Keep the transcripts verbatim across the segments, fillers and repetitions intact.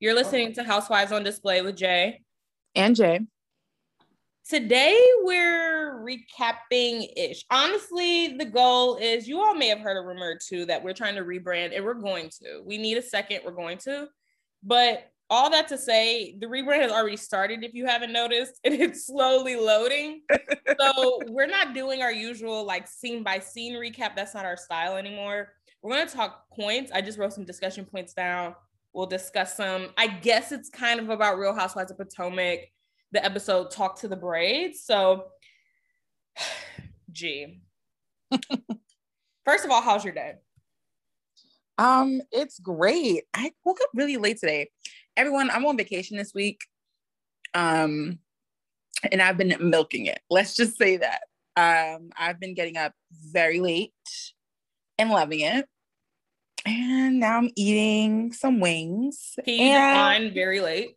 You're listening to Housewives on Display with Jay. And Jay. Today we're recapping-ish. Honestly, the goal is, you all may have heard a rumor or two that we're trying to rebrand, and we're going to. We need a second, we're going to. But all that to say, the rebrand has already started, if you haven't noticed, and it's slowly loading. So we're not doing our usual like scene by scene recap. That's not our style anymore. We're going to talk points. I just wrote some discussion points down. We'll discuss some. I guess it's kind of about Real Housewives of Potomac, the episode Talk to the Braids. So, gee. First of all, how's your day? Um, it's great. I woke up really late today. Everyone, I'm on vacation this week. Um, and I've been milking it. Let's just say that. Um, I've been getting up very late and loving it. And now I'm eating some wings. He and very late.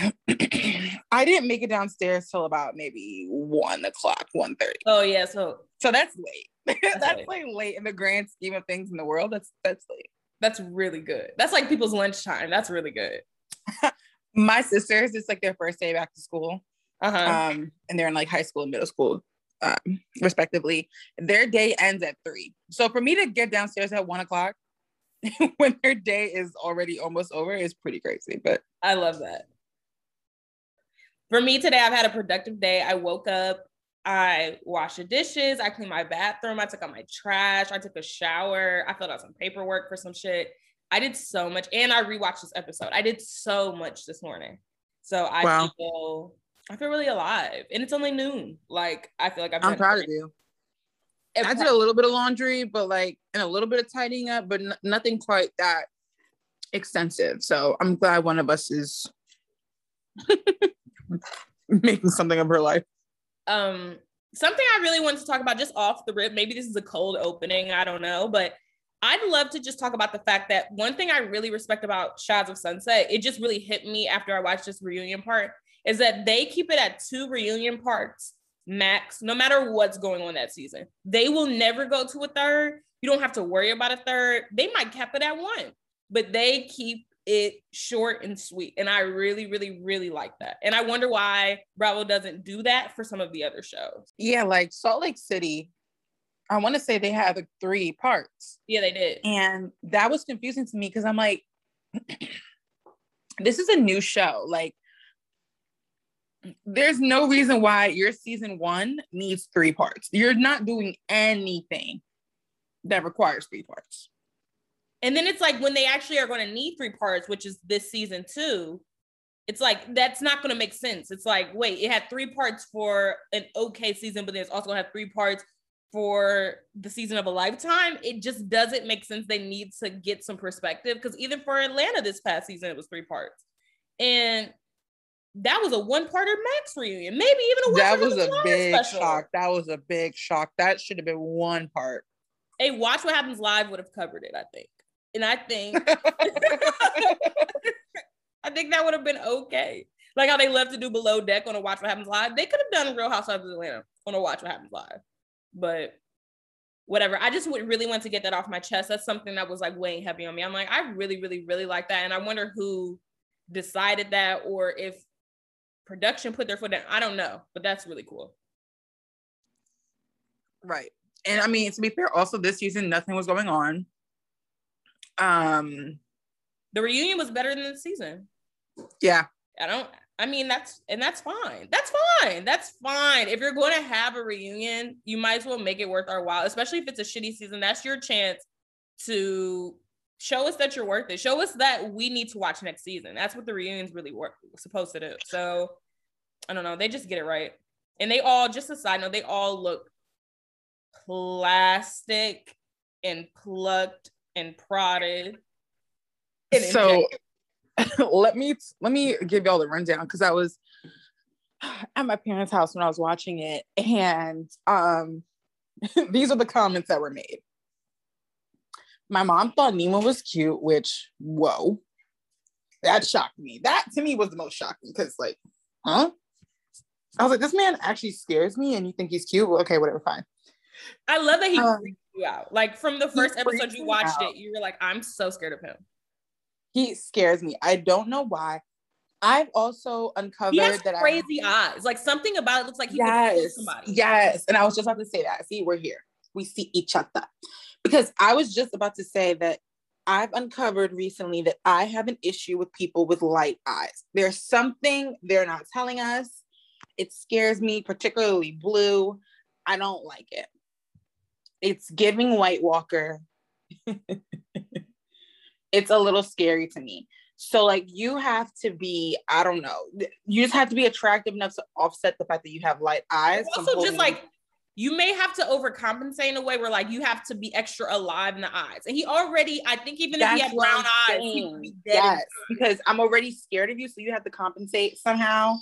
I didn't make it downstairs till about maybe one o'clock, one thirty. Oh yeah, so so that's late. That's, that's late. Like late in the grand scheme of things in the world. That's that's late. That's really good. That's like people's lunchtime. That's really good. My sisters, it's like their first day back to school, uh-huh. um, and they're in like high school and middle school, um, respectively. Their day ends at three. So for me to get downstairs at one o'clock when their day is already almost over is pretty crazy. But I love that. For me today, I've had a productive day. I woke up. I washed the dishes, I cleaned my bathroom, I took out my trash, I took a shower, I filled out some paperwork for some shit. I did so much, and I rewatched this episode. I did so much this morning. So I wow. feel I feel really alive. And it's only noon. Like I feel like I've I'm proud of you. It I did a little bit of laundry, but like and a little bit of tidying up, but n- nothing quite that extensive. So I'm glad one of us is making something of her life. Um, something I really wanted to talk about just off the rip, maybe this is a cold opening, I don't know, but I'd love to just talk about the fact that one thing I really respect about Shadows of Sunset, it just really hit me after I watched this reunion part, is that they keep it at two reunion parts max, no matter what's going on that season. They will never go to a third. You don't have to worry about a third. They might cap it at one, but they keep it short and sweet, and I really really really like that, and I wonder why Bravo doesn't do that for some of the other shows. Yeah, like Salt Lake City, I want to say they had like three parts. Yeah, they did, and that was confusing to me because I'm like this is a new show, like there's no reason why your season one needs three parts. You're not doing anything that requires three parts. And then it's like when they actually are going to need three parts, which is this season two, it's like, that's not going to make sense. It's like, wait, it had three parts for an okay season, but then it's also going to have three parts for the season of a lifetime. It just doesn't make sense. They need to get some perspective because even for Atlanta this past season, it was three parts. And that was a one-parter max reunion. Maybe even a That was a big special. shock. That was a big shock. That should have been one part. Hey, Watch What Happens Live would have covered it, I think. And I think, I think that would have been okay. Like how they love to do Below Deck on a Watch What Happens Live. They could have done Real Housewives of Atlanta on a Watch What Happens Live. But whatever. I just would really want to get that off my chest. That's something that was like weighing heavy on me. I'm like, I really, really, really like that. And I wonder who decided that or if production put their foot down. I don't know, but that's really cool. Right. And I mean, to be fair, also this season, nothing was going on. Um, the reunion was better than the season. Yeah. I don't, I mean, that's, and that's fine. That's fine. That's fine. If you're going to have a reunion, you might as well make it worth our while, especially if it's a shitty season. That's your chance to show us that you're worth it. Show us that we need to watch next season. That's what the reunion's really work, supposed to do. So I don't know. They just get it right. And they all, just a side note, they all look plastic and plucked and prodded. And so let me let me give y'all the rundown because I was at my parents' house when I was watching it, and um, these are the comments that were made. My mom thought Nima was cute, which whoa, that shocked me. That to me was the most shocking because like, huh? I was like, this man actually scares me, and you think he's cute? Well, okay, whatever, fine. I love that he um, freaked you out. Like from the first episode you watched out. it, you were like, I'm so scared of him. He scares me. I don't know why. I've also uncovered he has that crazy I, eyes. Like something about it looks like he yes, could kill somebody. Yes. And I was just about to say that. See, we're here. We see each other. Because I was just about to say that I've uncovered recently that I have an issue with people with light eyes. There's something they're not telling us. It scares me, particularly blue. I don't like it. It's giving White Walker. It's a little scary to me. So like you have to be, I don't know, you just have to be attractive enough to offset the fact that you have light eyes. Also just like, you may have to overcompensate in a way where like you have to be extra alive in the eyes. And he already, I think even if he had brown eyes, he would be dead. Yes, because I'm already scared of you. So you have to compensate somehow.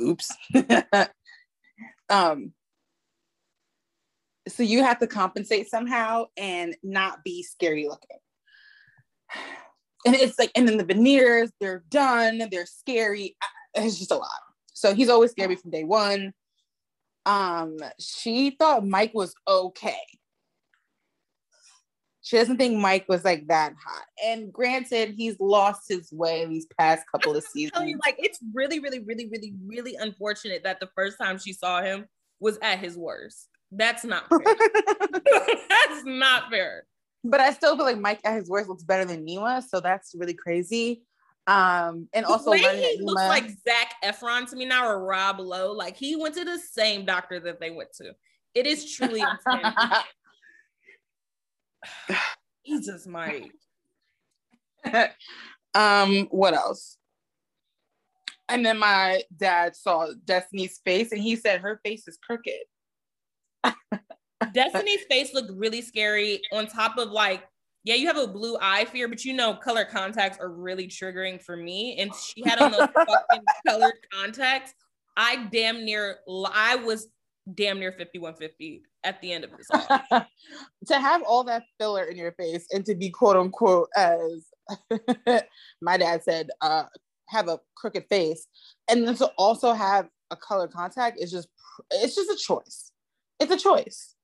Oops. um. So you have to compensate somehow and not be scary looking. And it's like, and then the veneers, they're done. They're scary. It's just a lot. So he's always scared me from day one. Um, she thought Mike was okay. She doesn't think Mike was like that hot. And granted, he's lost his way these past couple of seasons. You, like it's really, really, really, really, really unfortunate that the first time she saw him was at his worst. That's not fair. That's not fair. But I still feel like Mike at his worst looks better than Nima, so that's really crazy. Um, and also the way he looks Nima, like Zac Efron to me now, or Rob Lowe. Like he went to the same doctor that they went to. It is truly insane. He's just Mike. um, what else? And then my dad saw Destiny's face, and he said her face is crooked. Destiny's face looked really scary on top of like, yeah, you have a blue eye fear, but you know, color contacts are really triggering for me. And she had on those fucking colored contacts. I damn near, I was damn near fifty-one fifty at the end of this all. To have all that filler in your face and to be quote unquote, as my dad said, uh, have a crooked face. And then to also have a color contact is just, it's just a choice. It's a choice.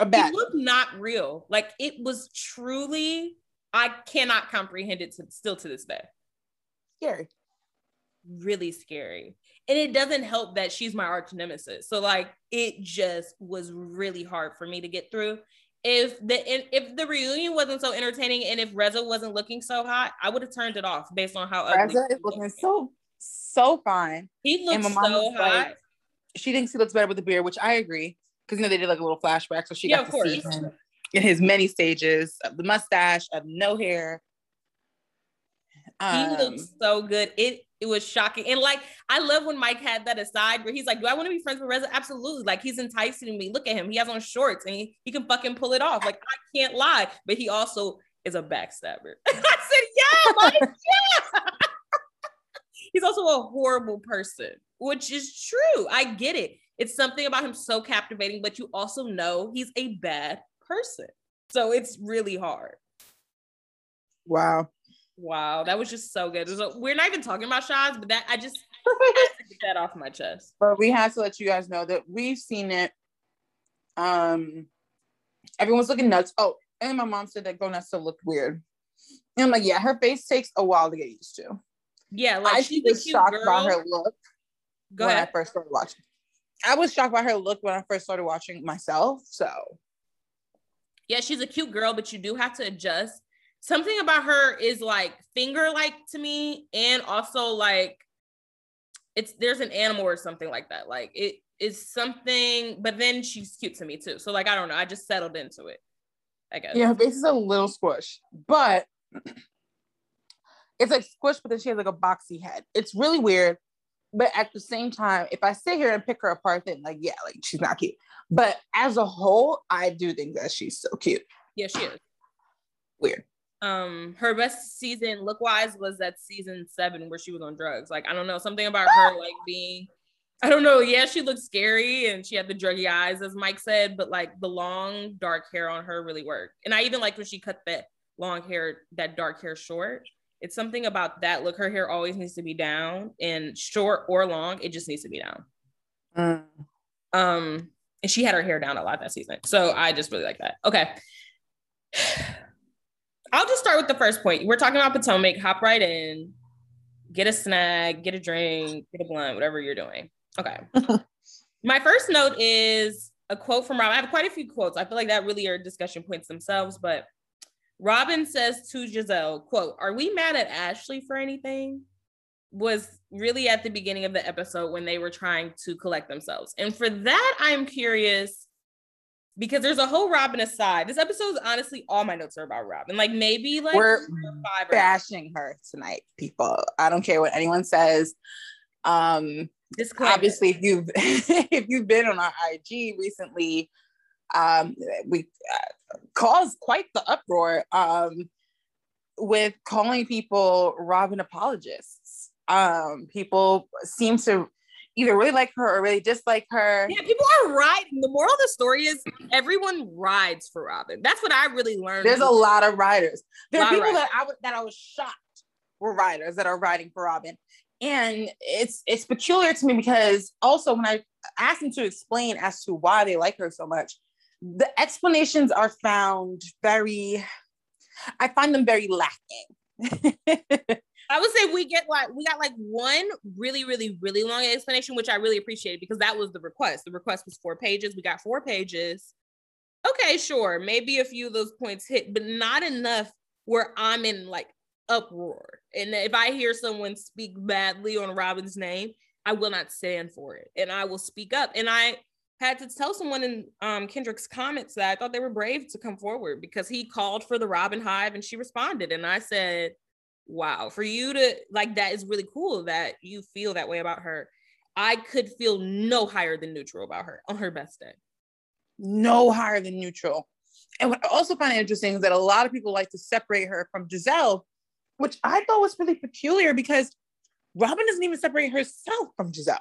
A bad. It looked not real. Like it was truly, I cannot comprehend it to, still to this day. Scary. Really scary. And it doesn't help that she's my arch nemesis. So like, it just was really hard for me to get through. If the if the reunion wasn't so entertaining and if Reza wasn't looking so hot, I would have turned it off based on how ugly. Reza is looking so, so fine. He looks so hot. She thinks he looks better with the beard, which I agree. Because, you know, they did like a little flashback. So she yeah, got to see him in his many stages of the mustache, of no hair. Um, he looks so good. It it was shocking. And like, I love when Mike had that aside where he's like, do I want to be friends with Reza? Absolutely. Like, he's enticing me. Look at him. He has on shorts and he, he can fucking pull it off. Like, I can't lie. But he also is a backstabber. I said, yeah, Mike, yeah. He's also a horrible person, which is true. I get it. It's something about him so captivating, but you also know he's a bad person. So it's really hard. Wow. Wow. That was just so good. A, we're not even talking about Shaz, but that I just I had to get that off my chest. But we have to let you guys know that we've seen it. Um, everyone's looking nuts. Oh, and my mom said that Gonessa still looked weird. And I'm like, yeah, her face takes a while to get used to. Yeah, like I she's was a cute shocked girl. by her look Go when ahead. I first started watching. I was shocked by her look when I first started watching myself. So, yeah, she's a cute girl, but you do have to adjust. Something about her is like finger-like to me, and also like it's there's an animal or something like that. Like it is something, but then she's cute to me too. So like I don't know, I just settled into it. I guess. Yeah, her face is a little squished, but it's like squished, but then she has like a boxy head. It's really weird. But at the same time, if I sit here and pick her apart, then like, yeah, like she's not cute. But as a whole, I do think that she's so cute. Yeah, she is. Weird. Um, her best season look-wise was that season seven where she was on drugs. Like, I don't know, something about her like being, I don't know. Yeah, she looked scary and she had the druggy eyes, as Mike said, but like the long dark hair on her really worked. And I even liked when she cut that long hair, that dark hair short. It's something about that look. Her hair always needs to be down, and short or long, it just needs to be down. Mm. Um, and she had her hair down a lot that season, so I just really like that. Okay, I'll just start with the first point. We're talking about Potomac. Hop right in. Get a snack, get a drink, get a blunt, whatever you're doing. Okay. My first note is a quote from Robin. I have quite a few quotes. I feel like that really are discussion points themselves, but Robin says to Giselle, quote, "Are we mad at Ashley for anything?" was really at the beginning of the episode when they were trying to collect themselves. And for that, I'm curious because there's a whole Robin aside. This episode is honestly, all my notes are about Robin. Like maybe like- We're five bashing her tonight, people. I don't care what anyone says. Um, obviously, if you've, if you've been on our I G recently, um, we uh, caused quite the uproar um, with calling people Robin apologists. Um, people seem to either really like her or really dislike her. Yeah, people are riding. The moral of the story is everyone rides for Robin. That's what I really learned. There's a lot of riders. There are people that I w- that I was shocked were riders that are riding for Robin. And it's it's peculiar to me because also when I asked them to explain as to why they like her so much, the explanations are found very, I find them very lacking. I would say we get like, we got like one really, really, really long explanation, which I really appreciated because that was the request. The request was four pages. We got four pages. Okay, sure. Maybe a few of those points hit, but not enough where I'm in like uproar. And if I hear someone speak badly on Robin's name, I will not stand for it. And I will speak up. And I had to tell someone in um, Kendrick's comments that I thought they were brave to come forward because he called for the Robin Hive and she responded. And I said, wow, for you to like, that is really cool that you feel that way about her. I could feel no higher than neutral about her on her best day. No higher than neutral. And what I also find interesting is that a lot of people like to separate her from Giselle, which I thought was really peculiar because Robin doesn't even separate herself from Giselle.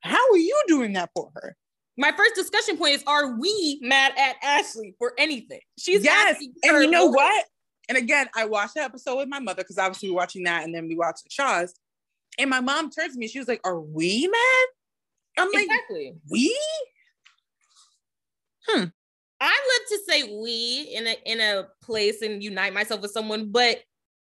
How are you doing that for her? My first discussion point is, are we mad at Ashley for anything? She's yes, and you know voice. What? And again, I watched that episode with my mother because obviously we were watching that and then we watched Shaw's. And my mom turns to me. She was like, are we mad? I'm exactly. like, we? Hmm. I love to say we in a, in a place and unite myself with someone, but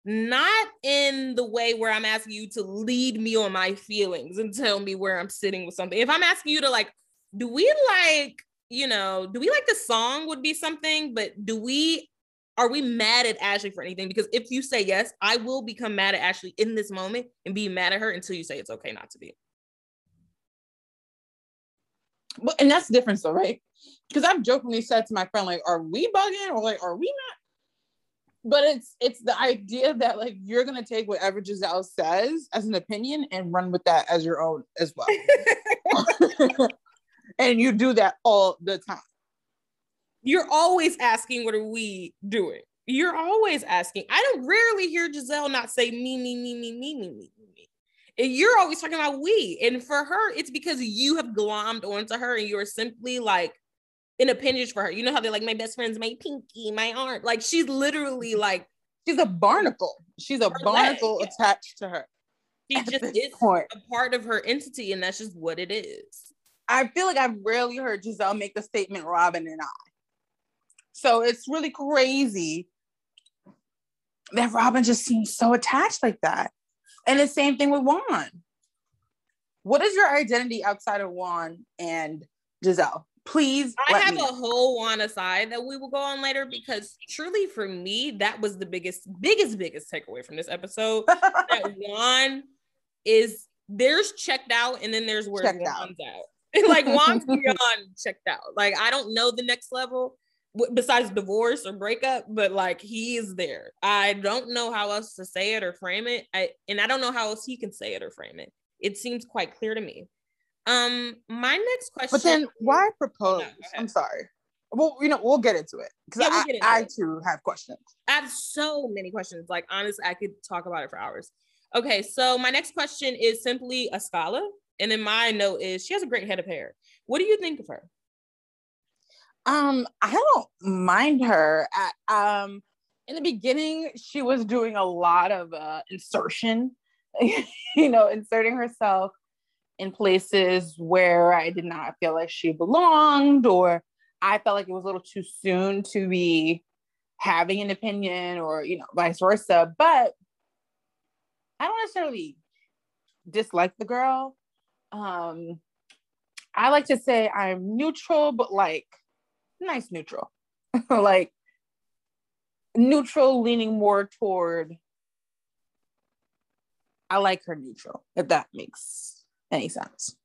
not in the way where I'm asking you to lead me on my feelings and tell me where I'm sitting with something. If I'm asking you to like, do we like, you know, do we like the song would be something, but do we... Are we mad at Ashley for anything? Because if you say yes, I will become mad at Ashley in this moment and be mad at her until you say it's okay not to be. Well, and that's the difference though, right? Because I've jokingly said to my friend, like, are we bugging? Or like, are we not? But it's it's the idea that like, you're gonna take whatever Giselle says as an opinion and run with that as your own as well. And you do that all the time. You're always asking, what are we doing? You're always asking. I don't rarely hear Giselle not say me, me, me, me, me, me, me, me. And you're always talking about we. And for her, it's because you have glommed onto her and you're simply like an appendage for her. You know how they're like, my best friend's my pinky, my arm. Like she's literally like. She's a barnacle. She's a barnacle leg. Attached to her. She just is point. a part of her entity and that's just what it is. I feel like I've rarely heard Giselle make the statement, Robin and I. So it's really crazy that Robin just seems so attached like that. And the same thing with Juan. What is your identity outside of Juan and Giselle? Please. I have a whole Juan aside that we will go on later because truly for me, that was the biggest, biggest, biggest takeaway from this episode. That Juan is, there's checked out and then there's where Juan's out. out. Like Juan's beyond checked out. Like I don't know the next level. Besides divorce or breakup, but like he is there. I don't know how else to say it or frame it. I and I don't know how else he can say it or frame it. It seems quite clear to me. Um, my next question. But then why propose? No, I'm sorry. Well, you know, we'll get into it because yeah, we'll I, I too have questions. I have so many questions. Like honestly, I could talk about it for hours. Okay, so my next question is simply a scholar, and then my note is she has a great head of hair. What do you think of her? Um, I don't mind her. I, um, in the beginning, she was doing a lot of uh, insertion, you know, inserting herself in places where I did not feel like she belonged, or I felt like it was a little too soon to be having an opinion or, you know, vice versa. But I don't necessarily dislike the girl. Um, I like to say I'm neutral, but like nice neutral, like neutral leaning more toward, I like her neutral, if that makes any sense.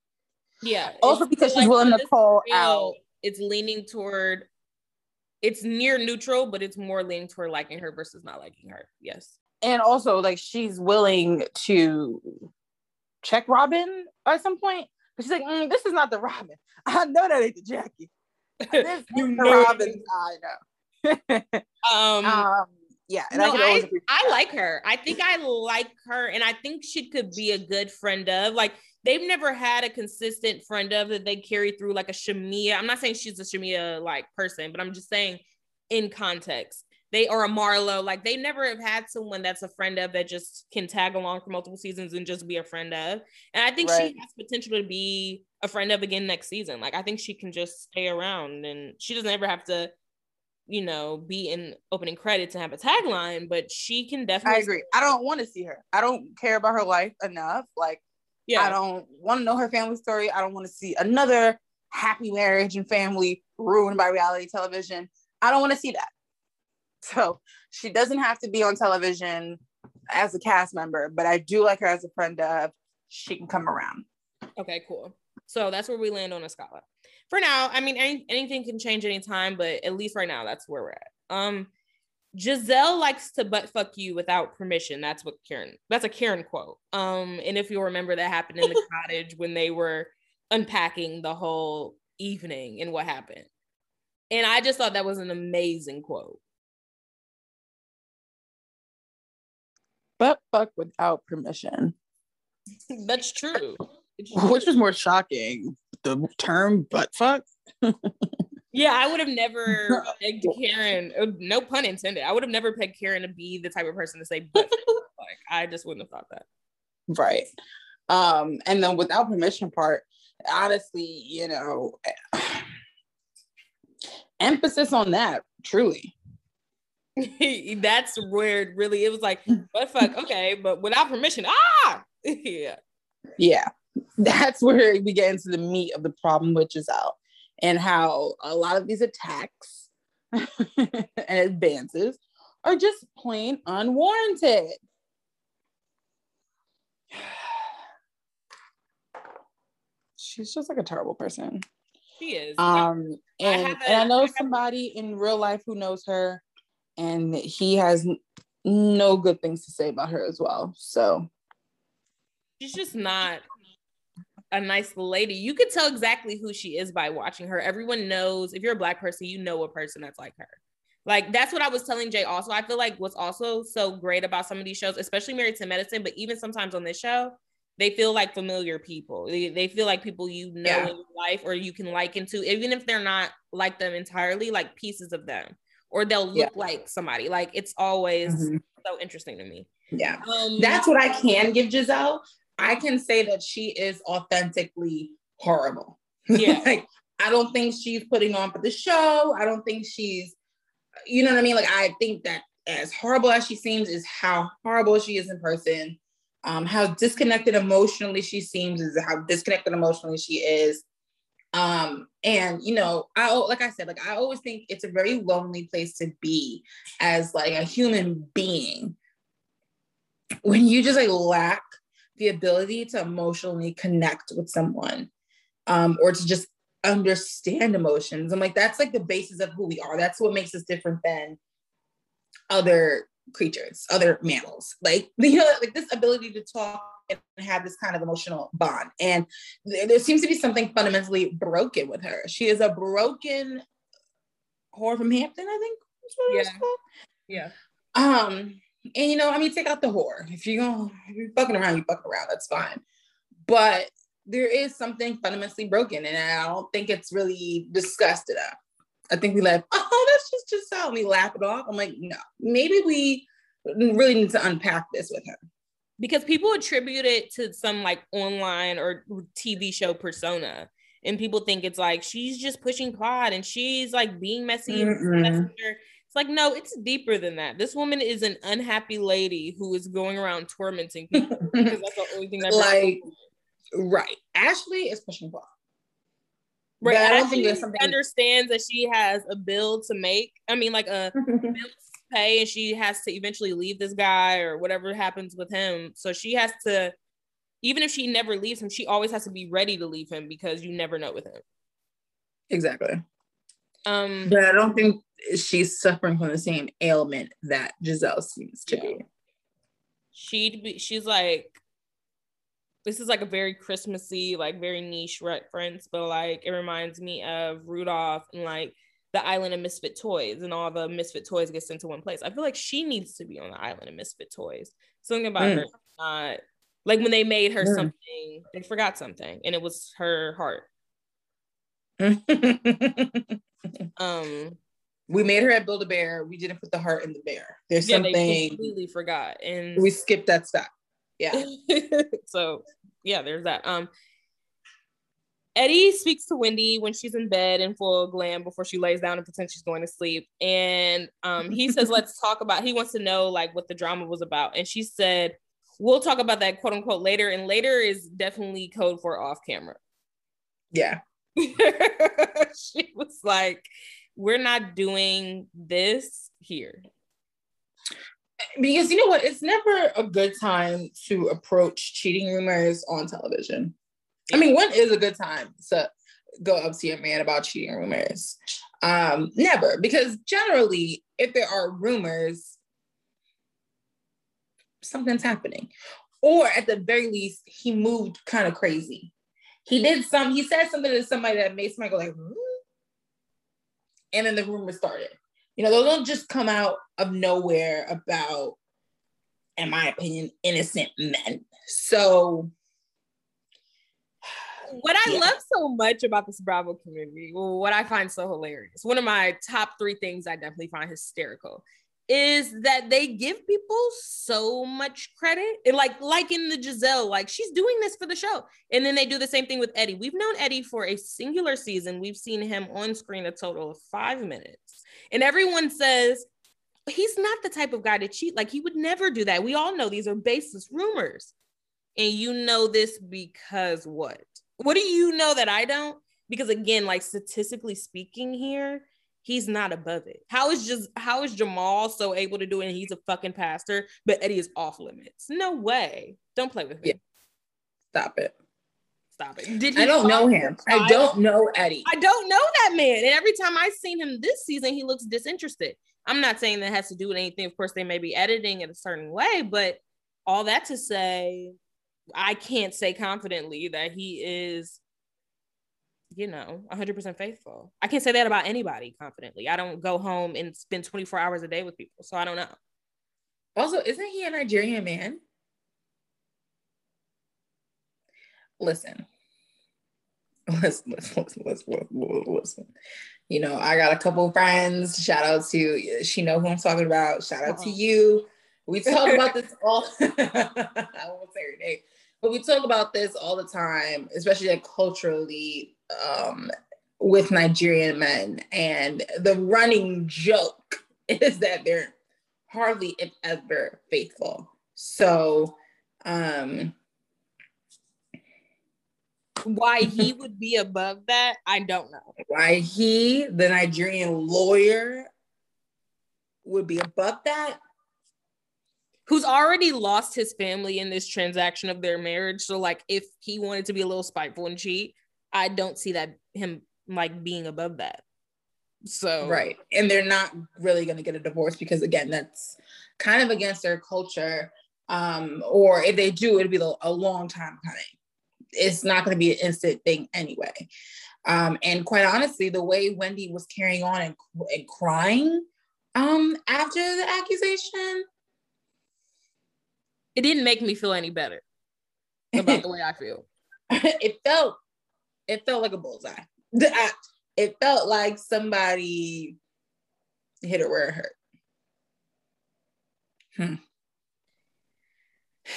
Yeah. Also because she's like willing to call real, out. It's leaning toward, it's near neutral, but it's more leaning toward liking her versus not liking her. Yes. And also like she's willing to check Robin at some point. But she's like, mm, this is not the Robin. I know that ain't the Jackie. This you is the Robin I know. um, um Yeah, and no, I, can always I, I like her. I think I like her, and I think she could be a good friend of. Like, they've never had a consistent friend of that they carry through, like a Shamia. I'm not saying she's a Shamia like person, but I'm just saying in context, they are a Marlo. Like, they never have had someone that's a friend of that just can tag along for multiple seasons and just be a friend of. And I think right. she has potential to be a friend of again next season. Like, I think she can just stay around, and she doesn't ever have to, you know, be in opening credits and have a tagline, but she can definitely. I agree. I don't want to see her. I don't care about her life enough. Like, yeah, I don't want to know her family story. I don't want to see another happy marriage and family ruined by reality television. I don't want to see that. So she doesn't have to be on television as a cast member, but I do like her as a friend of. She can come around. Okay, cool. So that's where we land on a Scarlet. For now, I mean, any, anything can change anytime, but at least right now, that's where we're at. Um, Giselle likes to butt fuck you without permission. That's what Karen, that's a Karen quote. Um, and if you remember, that happened in the cottage when they were unpacking the whole evening and what happened. And I just thought that was an amazing quote. Butt fuck without permission. That's true. Which is more shocking, the term butt fuck? Yeah, I would have never pegged Karen, no pun intended, I would have never pegged Karen to be the type of person to say butt fuck. Like, I just wouldn't have thought that. Right. Um, and then without permission part, honestly, you know, emphasis on that, truly. That's weird, really. It was like, butt fuck, okay, but without permission, ah! Yeah. Yeah, that's where we get into the meat of the problem with Giselle and how a lot of these attacks and advances are just plain unwarranted. She's just like a terrible person. She is. Um, and I, a, and I know I somebody a- in real life who knows her, and he has n- no good things to say about her as well. So she's just not a nice lady. You can tell exactly who she is by watching her. Everyone knows, if you're a Black person, you know a person that's like her. Like, that's what I was telling Jay also. I feel like what's also so great about some of these shows, especially Married to Medicine, but even sometimes on this show, they feel like familiar people. They, they feel like people you know yeah. in your life or you can liken to, even if they're not like them entirely, like pieces of them. Or they'll look yeah. like somebody. Like, it's always mm-hmm. so interesting to me. Yeah. Um, that's what I can give Giselle. I can say that she is authentically horrible. Yeah. Like, I don't think she's putting on for the show. I don't think she's, you know what I mean? Like, I think that as horrible as she seems is how horrible she is in person. Um, how disconnected emotionally she seems is how disconnected emotionally she is. Um, and, you know, I, like I said, like, I always think it's a very lonely place to be as like a human being. When you just like lack the ability to emotionally connect with someone, um, or to just understand emotions. I'm like, that's like the basis of who we are. That's what makes us different than other creatures, other mammals. Like, you know, like this ability to talk and have this kind of emotional bond. And th- there seems to be something fundamentally broken with her. She is a broken whore from Hampton, I think. Is what yeah. It was called. Yeah. Um, And, you know, I mean, take out the whore. If you're gonna, if you're fucking around, you fuck around. That's fine. But there is something fundamentally broken, and I don't think it's really discussed enough. I think we laugh, oh, that's just Giselle. And we laugh it off. I'm like, no, maybe we really need to unpack this with her. Because people attribute it to some, like, online or T V show persona. And people think it's like, she's just pushing prod, and she's, like, being messy. Mm-mm. And It's like, no, it's deeper than that. This woman is an unhappy lady who is going around tormenting people because that's the only thing that's like happened. Right. Ashley is pushing Paul. Right. But I don't Ashley think there's something understands that she has a bill to make. I mean, like a bill to pay, and she has to eventually leave this guy or whatever happens with him. So she has to, even if she never leaves him, she always has to be ready to leave him because you never know with him. Exactly. Um, but I don't think she's suffering from the same ailment that Giselle seems to yeah. be. She'd be, she's like, this is like a very Christmassy, like very niche reference, but like it reminds me of Rudolph and like the Island of Misfit Toys, and all the Misfit Toys get sent to one place. I feel like she needs to be on the Island of Misfit Toys. Something about mm. her not, uh, like when they made her mm. something, they forgot something and it was her heart. um we made her at Build-A-Bear, we didn't put the heart in the bear. There's yeah, something they completely forgot and we skipped that step. Yeah. So yeah, there's that. um Eddie speaks to Wendy when she's in bed in full glam before she lays down and pretends she's going to sleep, and um he says let's talk about, he wants to know like what the drama was about, and she said we'll talk about that quote unquote later, and later is definitely code for off camera. Yeah. She was like, we're not doing this here. Because you know what? It's never a good time to approach cheating rumors on television. I mean, when is a good time to go up to your man about cheating rumors? Um, never. Because generally, if there are rumors, something's happening. Or at the very least, he moved kind of crazy. He did some, he said something to somebody that made somebody go like, hmm? And then the rumor started. You know, those don't just come out of nowhere about, in my opinion, innocent men. So. What I yeah. love so much about this Bravo community, what I find so hilarious, one of my top three things I definitely find hysterical is that they give people so much credit. And like, like in the Giselle, like she's doing this for the show. And then they do the same thing with Eddie. We've known Eddie for a singular season. We've seen him on screen a total of five minutes. And everyone says, he's not the type of guy to cheat. Like he would never do that. We all know these are baseless rumors. And you know this because what? What do you know that I don't? Because again, like statistically speaking here, he's not above it. How is just how is Jamal so able to do it and he's a fucking pastor, but Eddie is off limits? No way. Don't play with me. Yeah. Stop it. Stop it. Did he I don't know him. I don't know Eddie. I don't know that man. And every time I've seen him this season, he looks disinterested. I'm not saying that has to do with anything. Of course, they may be editing in a certain way, but all that to say, I can't say confidently that he is, you know, one hundred percent faithful. I can't say that about anybody confidently. I don't go home and spend twenty-four hours a day with people, so I don't know. Also, isn't he a Nigerian man? Listen. Listen, listen, listen, listen, listen, listen. You know, I got a couple of friends. Shout out to, she know who I'm talking about. Shout out uh-huh. to you. We talk about this all, I won't say your name, but we talk about this all the time, especially like culturally, um with Nigerian men, and the running joke is that they're hardly if ever faithful. So um why he would be above that, I don't know. Why he, the Nigerian lawyer, would be above that, who's already lost his family in this transaction of their marriage. So like if he wanted to be a little spiteful and cheat, I don't see that him like being above that. So right, and they're not really going to get a divorce because again, that's kind of against their culture. Um, or if they do, it'll be a long time coming. It's not going to be an instant thing anyway. Um, and quite honestly, the way Wendy was carrying on and, and crying um, after the accusation, it didn't make me feel any better about the way I feel. It felt. It felt like a bullseye. It felt like somebody hit it where it hurt. Hmm.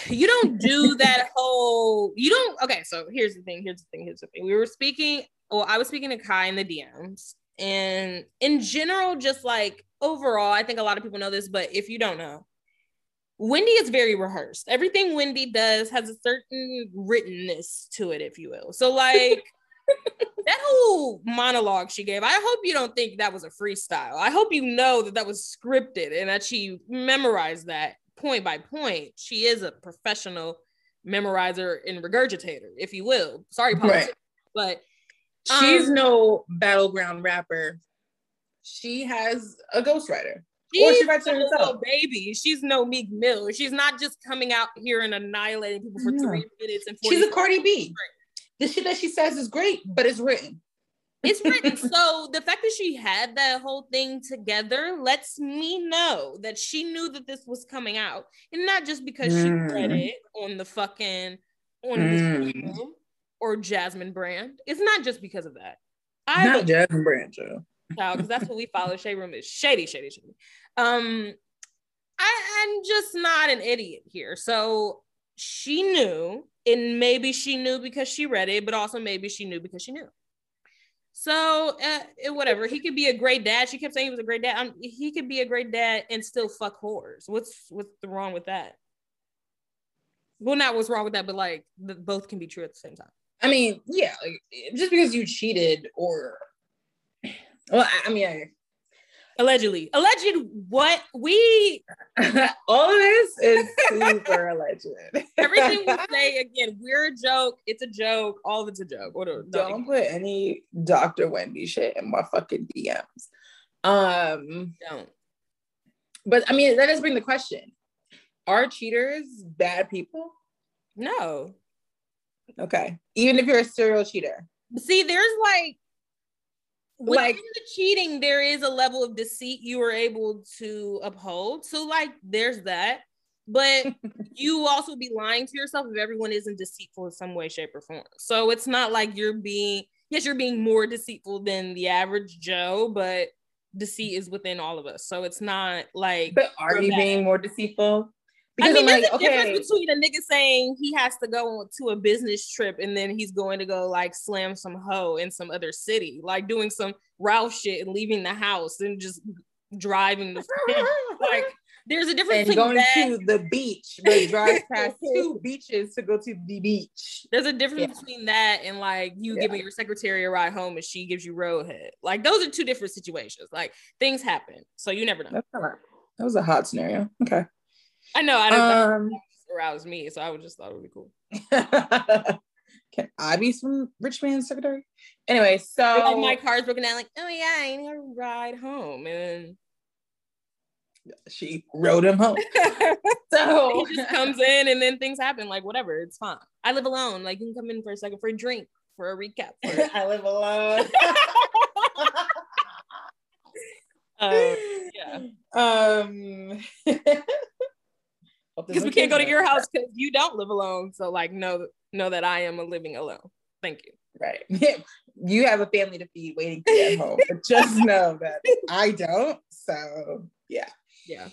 You don't do that whole, you don't, okay, so here's the thing, here's the thing, here's the thing. We were speaking, well, I was speaking to Kai in the D Ms, And in general, just like overall, I think a lot of people know this, but if you don't know, Wendy is very rehearsed. Everything Wendy does has a certain writtenness to it, if you will. So like that whole monologue she gave, I hope you don't think that was a freestyle. I hope you know that that was scripted and that she memorized that point by point. She is a professional memorizer and regurgitator, if you will. Sorry, politics, right. But um, she's no battleground rapper. She has a ghostwriter. She's she writes no baby. She's no Meek Mill. She's not just coming out here and annihilating people for no. three minutes and forty. She's a Cardi B. The shit that she says is great, but it's written. It's written. So the fact that she had that whole thing together lets me know that she knew that this was coming out, and not just because mm. she read it on the fucking on mm. the or Jasmine Brand. It's not just because of that. I not Jasmine Brand, Joe. Because that's what we follow. Shade Room is shady, shady, shady. Um, I, I'm just not an idiot here. So she knew, and maybe she knew because she read it, but also maybe she knew because she knew. So uh, whatever. He could be a great dad. She kept saying he was a great dad. I'm, he could be a great dad and still fuck whores. What's what's wrong with that? Well, not what's wrong with that, but like the, both can be true at the same time. I mean, yeah, like, just because you cheated or. Well, I mean, I, allegedly, alleged. What we all of this is super alleged. Everything we say again, we're a joke. It's a joke. All of it's a joke. Whatever. Don't put any Doctor Wendy shit in my fucking D Ms. Um, don't. But I mean, that does bring the question: are cheaters bad people? No. Okay. Even if you're a serial cheater. See, there's like. Within like, the cheating, there is a level of deceit you are able to uphold. So, like, there's that. But you also be lying to yourself if everyone isn't deceitful in some way, shape, or form. So it's not like you're being, yes, you're being more deceitful than the average Joe, but deceit is within all of us. So it's not like. But are you being more deceitful? Because I mean, I'm there's like, a okay. difference between a nigga saying he has to go to a business trip and then he's going to go like slam some hoe in some other city, like doing some Ralph shit and leaving the house and just driving the like. There's a difference and between going that. to the beach, but drive past two beaches to go to the beach. There's a difference yeah. between that and like you yeah. giving your secretary a ride home and she gives you roadhead. Like those are two different situations. Like things happen, so you never know. That's not, that was a hot scenario. Okay. I know, I don't um, know it aroused me, so I would just thought it would be cool. Can I be some rich man's secretary? Anyway, so... Like my car's broken down, like, oh yeah, I need to ride home, and then... She rode him home. So... He just comes in, and then things happen, like, whatever, it's fine. I live alone, like, you can come in for a second for a drink, for a recap. For a- I live alone. um, yeah. Um... Because we can't go to your house because you don't live alone. So like, know, know that I am a living alone. Thank you. Right. You have a family to feed waiting for you at home. But just know that I don't. So yeah. Yeah.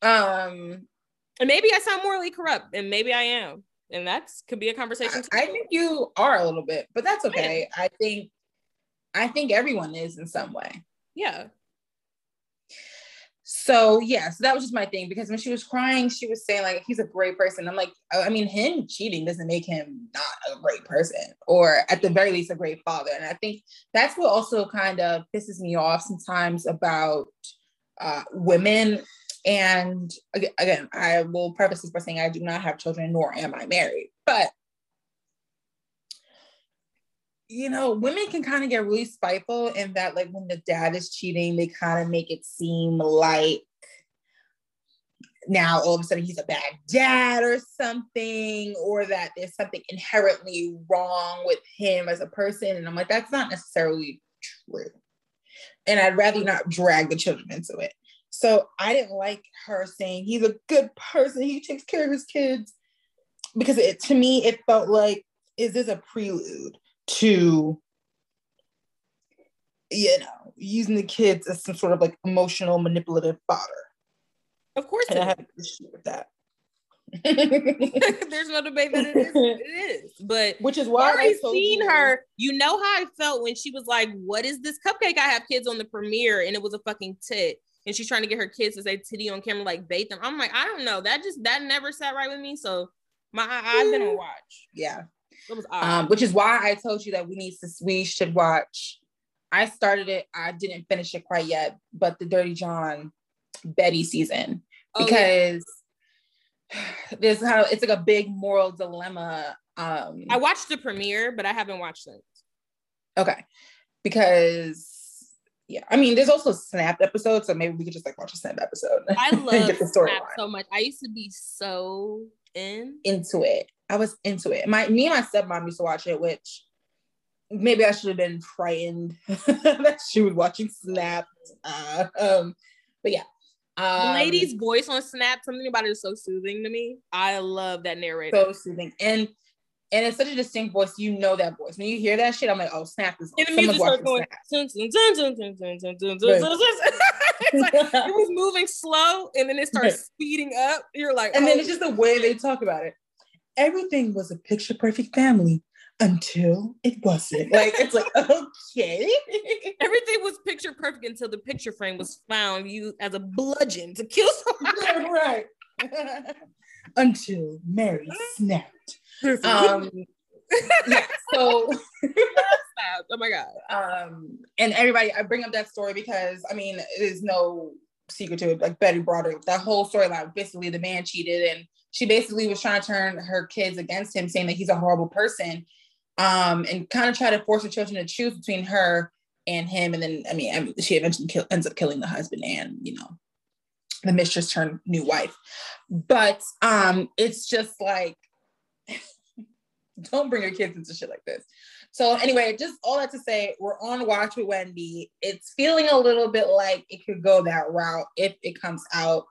Um, and maybe I sound morally corrupt and maybe I am. And that could be a conversation. I, I think you are a little bit, but that's okay. Yeah. I think, I think everyone is in some way. Yeah. So yeah, so that was just my thing, because when she was crying, she was saying like, he's a great person. I'm like, I mean, him cheating doesn't make him not a great person, or at the very least a great father. And I think that's what also kind of pisses me off sometimes about uh, women. And again, I will preface this by saying I do not have children, nor am I married, but you know, women can kind of get really spiteful in that, like, when the dad is cheating, they kind of make it seem like now all of a sudden he's a bad dad or something, or that there's something inherently wrong with him as a person. And I'm like, that's not necessarily true. And I'd rather not drag the children into it. So I didn't like her saying he's a good person, he takes care of his kids, because it, to me, it felt like, is this a prelude to, you know, using the kids as some sort of like emotional manipulative fodder? Of course. And I have an issue with that. There's no debate that it is. It is. But which is why I seen you. her. You know how I felt when she was like, "What is this cupcake I have kids on the premiere?" And it was a fucking tit. And she's trying to get her kids to say titty on camera, like bait them. I'm like, I don't know. That just that never sat right with me. So my I, I've been on watch. Yeah. It was odd. Um, which is why I told you that we need to we should watch. I started it, I didn't finish it quite yet, but the Dirty John Betty season. Oh, because yeah. There's how it's like a big moral dilemma. Um I watched the premiere, but I haven't watched it. Okay. Because yeah, I mean, there's also Snapped episodes, so maybe we could just like watch a Snapped episode. I love get the Snapped so much. I used to be so in into it. I was into it. My me and my stepmom used to watch it, which maybe I should have been frightened that she was watching Snapped. Uh, um, but yeah, um, the lady's voice on Snapped, something about it is so soothing to me. I love that narrator. So soothing, and and it's such a distinct voice. You know that voice when you hear that shit. I'm like, oh, Snapped is. And the music starts going. It's like it was moving slow, and then it starts speeding up. You're like, and oh, then it's just the way they talk about it. Everything was a picture perfect family until it wasn't. Like it's like okay, everything was picture perfect until the picture frame was found used as a bludgeon to kill someone. Right. Until Mary snapped. Um, yeah, so oh my god. Um, and everybody, I bring up that story because I mean, it is no secret to it. Like Betty Broderick, that whole storyline. Basically, the man cheated, and she basically was trying to turn her kids against him, saying that he's a horrible person, um, and kind of try to force the children to choose between her and him. And then, I mean, I mean she eventually kill, ends up killing the husband and, you know, the mistress turned new wife. But um, it's just like, don't bring your kids into shit like this. So anyway, just all that to say, we're on Watch with Wendy. It's feeling a little bit like it could go that route if it comes out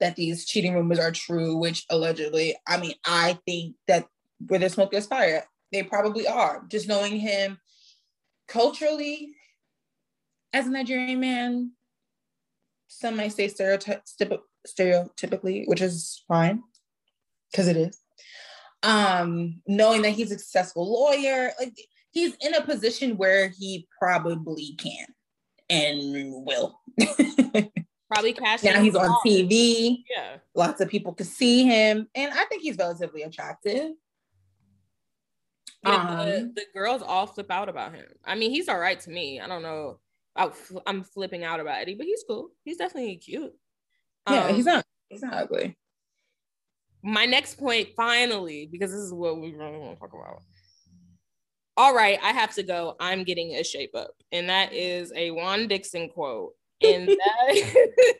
that these cheating rumors are true, which allegedly, I mean, I think that where there's smoke, there's fire. They probably are. Just knowing him culturally as a Nigerian man, some might say stereoty- stereotypically, which is fine, because it is. Um, knowing that he's a successful lawyer, like he's in a position where he probably can and will. Probably cash now he's on off. T V. Yeah. Lots of people could see him. And I think he's relatively attractive. Yeah, um, the, the girls all flip out about him. I mean, he's all right to me. I don't know. I, I'm flipping out about Eddie, but he's cool. He's definitely cute. Um, yeah, he's not he's not ugly. My next point, finally, because this is what we really want to talk about. All right, I have to go. I'm getting a shape up. And that is a Juan Dixon quote. And that,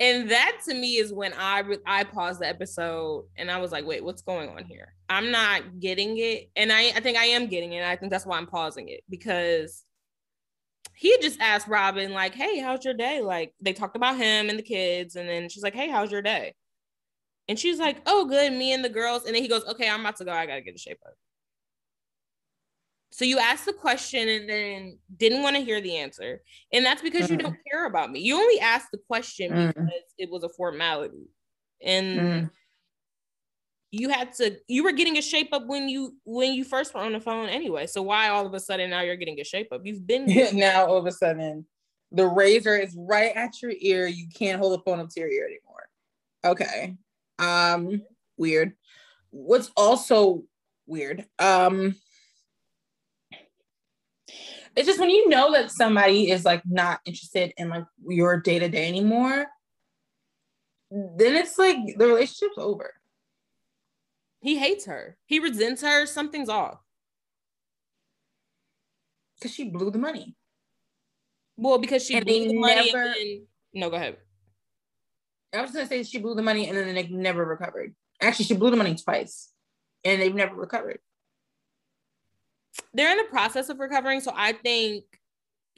and that to me is when I I paused the episode and I was like, wait, what's going on here? I'm not getting it. And I, I think I am getting it. I think that's why I'm pausing it, because he just asked Robin, like, hey, how's your day? Like, they talked about him and the kids. And then she's like, hey, how's your day? And she's like, oh, good, me and the girls. And then he goes, okay, I'm about to go. I got to get a shape up. So you asked the question and then didn't want to hear the answer. And that's because mm. you don't care about me. You only asked the question mm. because it was a formality. And mm. you had to, you were getting a shape up when you, when you first were on the phone anyway. So why all of a sudden now you're getting a shape up? You've been getting- now all of a sudden the razor is right at your ear. You can't hold the phone up to your ear anymore. Okay. Um, weird. What's also weird. Um, It's just when you know that somebody is like not interested in like your day to day anymore, then it's like the relationship's over. He hates her. He resents her. Something's off. Because she blew the money. Well, because she and blew the money. Never, and then, no, go ahead. I was gonna say she blew the money and then they never recovered. Actually, she blew the money twice, and they've never recovered. They're in the process of recovering, so I think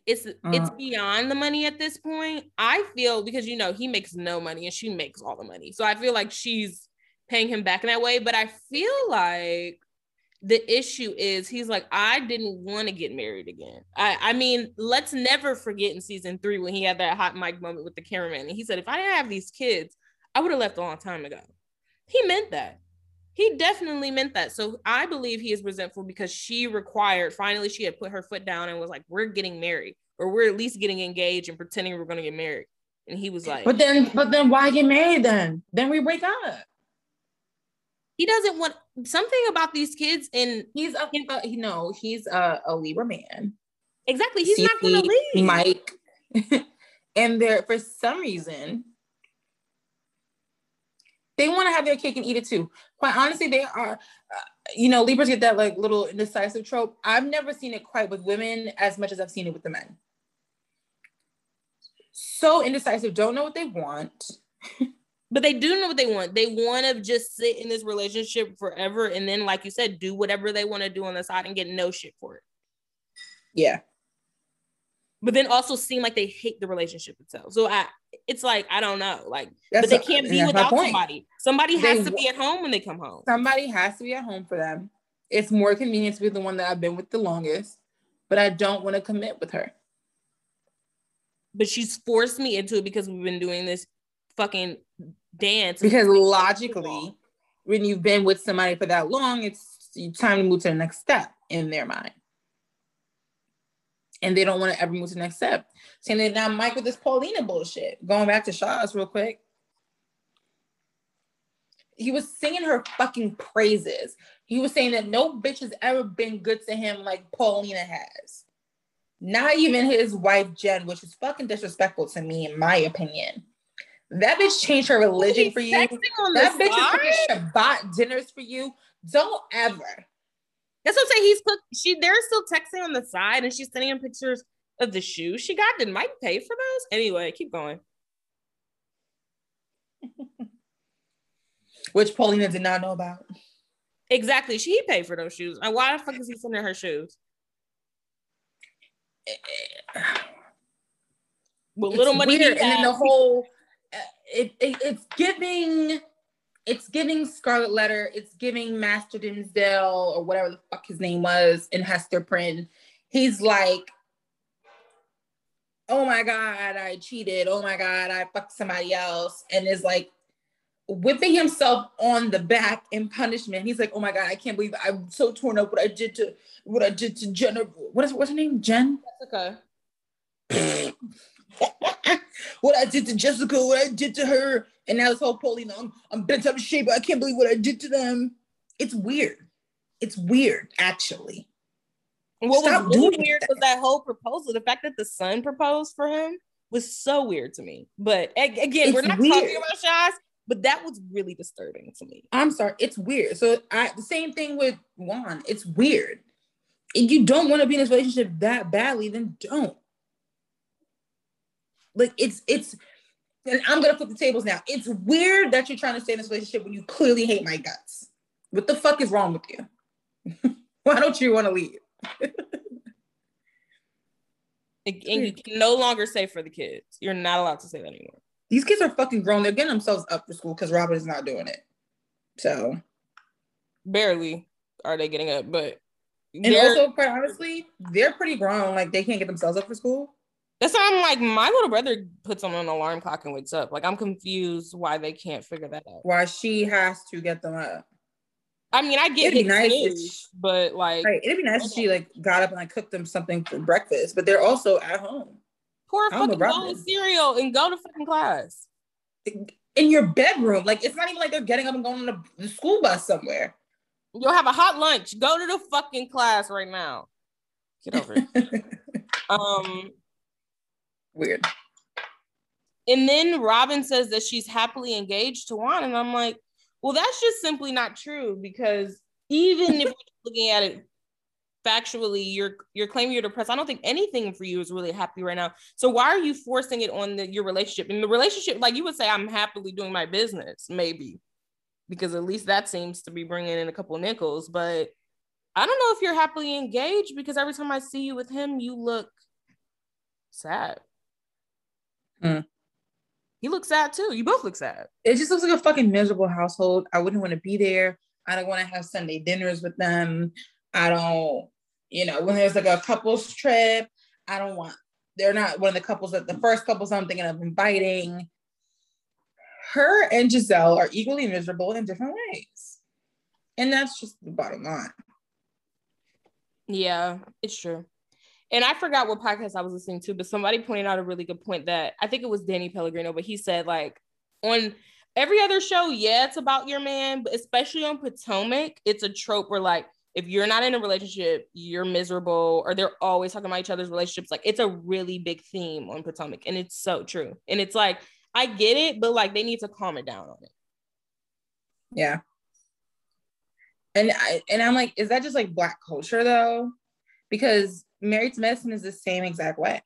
it's it's beyond the money at this point. I feel, because you know he makes no money and she makes all the money, so I feel like she's paying him back in that way. But I feel like the issue is he's like, I didn't want to get married again. I I mean, let's never forget in season three when he had that hot mic moment with the cameraman, and he said, if I didn't have these kids, I would have left a long time ago. He meant that. He definitely meant that. So I believe he is resentful because she required, finally she had put her foot down and was like, we're getting married, or we're at least getting engaged and pretending we're going to get married. And he was like, but then, but then why get married then? Then we break up. He doesn't want something about these kids. And he's, a, in, a, no, he's a, a Libra man. Exactly. He's C C, not going to leave. Mike. And they're, for some reason, they want to have their cake and eat it too. Quite honestly, they are, uh, you know, Libras get that like little indecisive trope. I've never seen it quite with women as much as I've seen it with the men. So indecisive, don't know what they want. But they do know what they want. They want to just sit in this relationship forever. And then, like you said, do whatever they want to do on the side and get no shit for it. Yeah. But then also seem like they hate the relationship itself. So I, it's like, I don't know. Like, that's but they can't be without somebody. Somebody has they, to be at home when they come home. Somebody has to be at home for them. It's more convenient to be the one that I've been with the longest, but I don't want to commit with her. But she's forced me into it because we've been doing this fucking dance. Because logically, when you've been with somebody for that long, it's time to move to the next step in their mind. And they don't want to ever move to the next step. Same thing now, Mike, with this Paulina bullshit. Going back to Shaw's real quick. He was singing her fucking praises. He was saying that no bitch has ever been good to him like Paulina has. Not even his wife, Jen, which is fucking disrespectful to me, in my opinion. That bitch changed her religion for you. That bitch is cooking Shabbat dinners for you. Don't ever. That's what I'm saying. He's cooked. She, they're still texting on the side, and she's sending him pictures of the shoes she got. Did Mike pay for those? Anyway, keep going. Which Paulina did not know about. Exactly. She paid for those shoes. And why the fuck is he sending her shoes? With little money. And then the whole uh, it, it it's giving. It's giving Scarlet Letter. It's giving Master Dimmesdale or whatever the fuck his name was in Hester Prynne. He's like, oh my God, I cheated. Oh my God, I fucked somebody else. And is like whipping himself on the back in punishment. He's like, oh my God, I can't believe I'm so torn up what I did to, what I did to Jen. What is, what's her name? Jen? Jessica. What I did to Jessica, what I did to her. And now this whole Paulina, I'm, I'm bent out of shape, but I can't believe what I did to them. It's weird. It's weird, actually. What Stop was really weird that. was that whole proposal. The fact that the son proposed for him was so weird to me. But again, it's we're not weird. talking about shots, but that was really disturbing to me. I'm sorry. It's weird. So I, the same thing with Juan. It's weird. If you don't want to be in this relationship that badly, then don't. Like, it's, it's, and I'm going to flip the tables now. It's weird that you're trying to stay in this relationship when you clearly hate my guts. What the fuck is wrong with you? Why don't you want to leave? And you can no longer say for the kids. You're not allowed to say that anymore. These kids are fucking grown. They're getting themselves up for school because Robert is not doing it. So. Barely are they getting up, but. And also, quite honestly, they're pretty grown. Like, they can't get themselves up for school. That's why I'm like, my little brother puts on an alarm clock and wakes up. Like, I'm confused why they can't figure that out. Why she has to get them up. I mean, I get it'd it, nice too, she, but like. Right. It'd be nice okay. if she like got up and like cooked them something for breakfast, but they're also at home. Pour a fucking bowl of cereal and go to fucking class. In your bedroom. Like, it's not even like they're getting up and going on the school bus somewhere. You'll have a hot lunch. Go to the fucking class right now. Get over it. um. Weird. And then Robin says that she's happily engaged to Juan, and I'm like, well, that's just simply not true, because even if we're looking at it factually, you're you're claiming you're depressed. I don't think anything for you is really happy right now. So why are you forcing it on the, your relationship? And the relationship, like you would say, I'm happily doing my business, maybe, because at least that seems to be bringing in a couple nickels. But I don't know if you're happily engaged, because every time I see you with him, you look sad. Mm. You look sad too. You both look sad. It just looks like a fucking miserable household. I wouldn't want to be there. I don't want to have Sunday dinners with them. I don't, you know, when there's like a couples trip, I don't want, they're not one of the couples that the first couples I'm thinking of inviting. her and Giselle are equally miserable in different ways. And that's just the bottom line. Yeah, it's true. And I forgot what podcast I was listening to, but somebody pointed out a really good point that I think it was Danny Pellegrino, but he said, like, on every other show, yeah, it's about your man, but especially on Potomac, it's a trope where, like, if you're not in a relationship, you're miserable, or they're always talking about each other's relationships. Like, it's a really big theme on Potomac, and it's so true. And it's like, I get it, but, like, they need to calm it down on it. Yeah. And I, and I'm like, is that just, like, Black culture, though? Because Married to Medicine is the same exact way.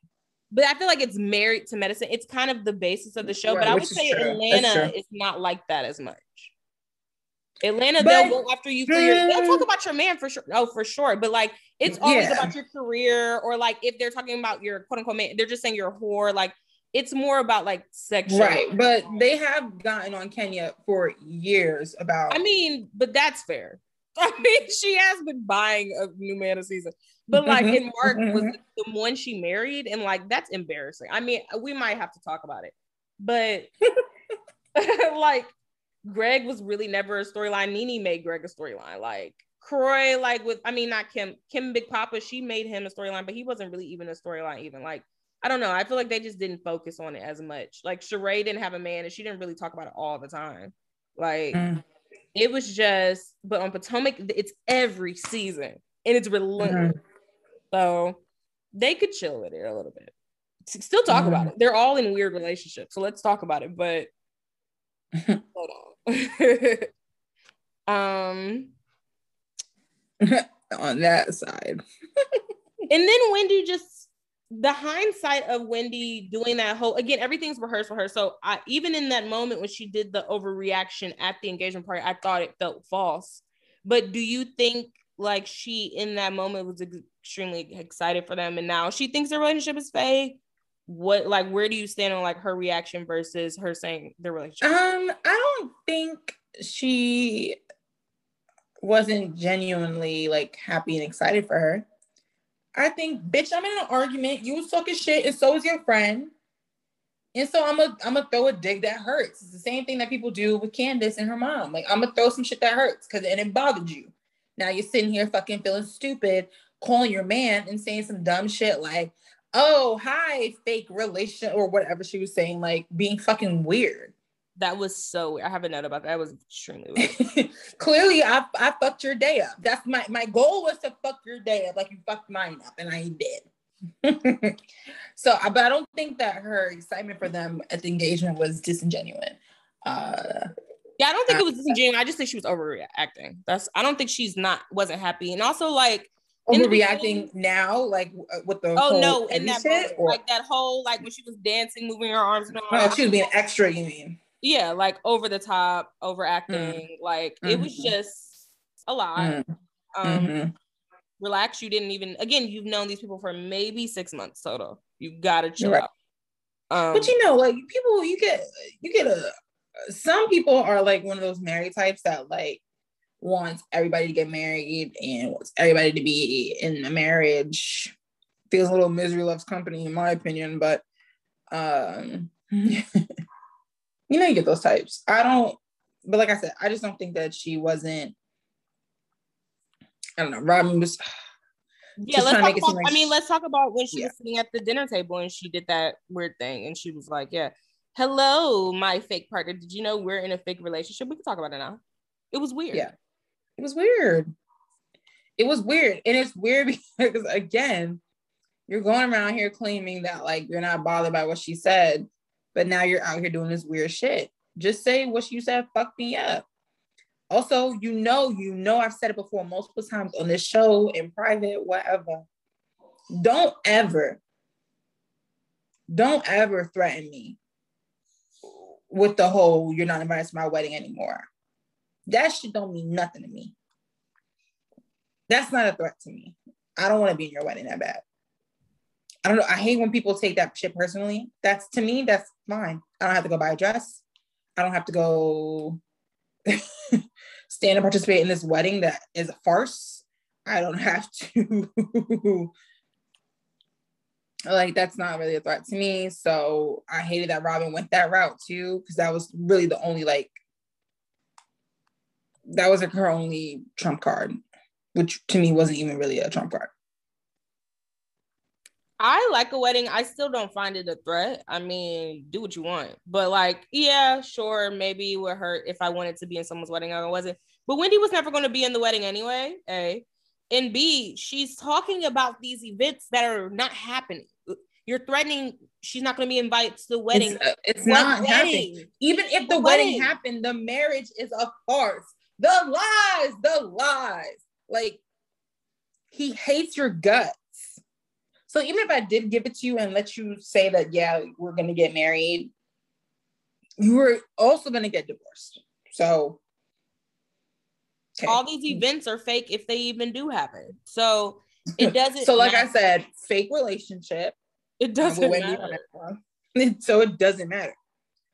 But I feel like it's Married to Medicine. It's kind of the basis of the show. Right, but I would say true. Atlanta is not like that as much. Atlanta, but they'll go after you for your, they'll talk about your man for sure. Oh, for sure. But, like, it's always yeah. about your career, or, like, if they're talking about your quote-unquote man, they're just saying you're a whore. Like, it's more about, like, sexual. Right. But they have gotten on Kenya for years about. I mean, but that's fair. I mean, she has been buying a new man a season. But, like, and Mark was the one she married, and, like, that's embarrassing. I mean, we might have to talk about it. But, like, Greg was really never a storyline. Nene made Greg a storyline. Like, Croy, like, with, I mean, not Kim. Kim Big Papa, she made him a storyline, but he wasn't really even a storyline even. Like, I don't know. I feel like they just didn't focus on it as much. Like, Sheree didn't have a man, and she didn't really talk about it all the time. Like, mm. it was just, but on Potomac, it's every season, and it's relentless. Mm-hmm. So they could chill with it a little bit. Still talk mm-hmm. about it. They're all in weird relationships, so let's talk about it. But hold on. um, on that side. And then Wendy, just the hindsight of Wendy doing that whole, again, everything's rehearsed for her. So I, even in that moment when she did the overreaction at the engagement party, I thought it felt false. But do you think, like, she in that moment was extremely excited for them, and now she thinks their relationship is fake? What, like, where do you stand on, like, her reaction versus her saying their relationship? Um, I don't think she wasn't genuinely, like, happy and excited for her. I think, bitch, I'm in an argument. You was talking shit, and so is your friend. And so I'm a, I'm gonna throw a dig that hurts. It's the same thing that people do with Candace and her mom. Like, I'm gonna throw some shit that hurts because and it bothered you. Now you're sitting here fucking feeling stupid, calling your man and saying some dumb shit like, oh, hi, fake relation, or whatever she was saying, like, being fucking weird. That was so weird. I have a note about that. That was extremely weird. Clearly, I I fucked your day up. That's my, my goal was to fuck your day up like you fucked mine up, and I did. So, but I don't think that her excitement for them at the engagement was disingenuous. Uh Yeah, I don't think it was disingenuous. I just think she was overreacting. That's I don't think she's not wasn't happy, and also like overreacting now, like with the oh whole no, and that shit, moment, like that whole like when she was dancing, moving her arms and all. Oh, she was being extra. You mean? Yeah, like over the top, overacting. Mm-hmm. Like it was just a lot. Mm-hmm. Um, mm-hmm. Relax. You didn't even. Again, you've known these people for maybe six months total. You've got to chill right. out. Um, but you know, like people, you get you get a. Some people are like one of those married types that like wants everybody to get married and wants everybody to be in a marriage. Feels a little misery loves company in my opinion, but um you know, you get those types. I don't, but like I said, I just don't think that she wasn't, I don't know, Robin was yeah, let's talk about, like, I mean, let's talk about when she yeah. was sitting at the dinner table and she did that weird thing and she was like, yeah, hello, my fake partner. Did you know we're in a fake relationship? We can talk about it now. It was weird. Yeah, it was weird. It was weird. And it's weird because, again, you're going around here claiming that, like, you're not bothered by what she said, but now you're out here doing this weird shit. Just say what you said fucked me up. Also, you know, you know, I've said it before multiple times on this show, in private, whatever. Don't ever, don't ever threaten me with the whole you're not invited to my wedding anymore. That shit don't mean nothing to me. That's not a threat to me. I don't want to be in your wedding that bad. I don't know. I hate when people take that shit personally. That's, to me, that's fine. I don't have to go buy a dress. I don't have to go stand and participate in this wedding that is a farce. I don't have to like, that's not really a threat to me. So I hated that Robin went that route too, because that was really the only, like, that was like her only trump card, which to me wasn't even really a trump card. I like a wedding. I still don't find it a threat. I mean, do what you want. But like, yeah, sure, maybe it would hurt if I wanted to be in someone's wedding and I wasn't. But Wendy was never going to be in the wedding anyway, A. And B, she's talking about these events that are not happening. You're threatening she's not going to be invited to the wedding. It's, uh, it's not wedding. happening. Even if the, the wedding, wedding happened, the marriage is a farce. The lies, the lies. Like, he hates your gut. So even if I did give it to you and let you say that, yeah, we're going to get married, you were also going to get divorced. So okay. All these events are fake if they even do happen. So it doesn't. So like matter. I said, fake relationship. It doesn't matter. So it doesn't matter.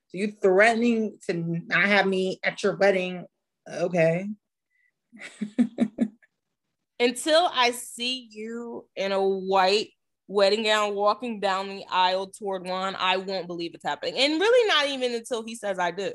So you threatening to not have me at your wedding. Okay. Until I see you in a white wedding gown walking down the aisle toward Juan, I won't believe it's happening. And really not even until he says I did,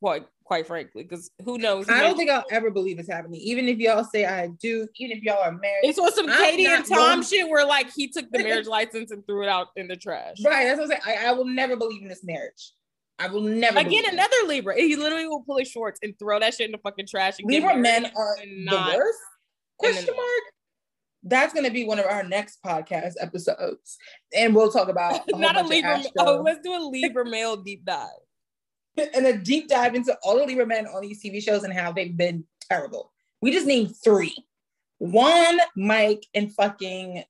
quite quite frankly, because who knows? I don't think I'll ever believe it's happening. Even if y'all say I do, even if y'all are married. It's on some Katie and Tom shit where like he took the marriage license and threw it out in the trash. Right, that's what I'm saying. I, I will never believe in this marriage. I will never again another it. Libra. He literally will pull his shorts and throw that shit in the fucking trash. And Libra men are not the worst. Question mark. That's going to be one of our next podcast episodes, and we'll talk about a not a Libra. Oh, let's do a Libra male deep dive and a deep dive into all the Libra men on these T V shows and how they've been terrible. We just need three: one, Mike, and fucking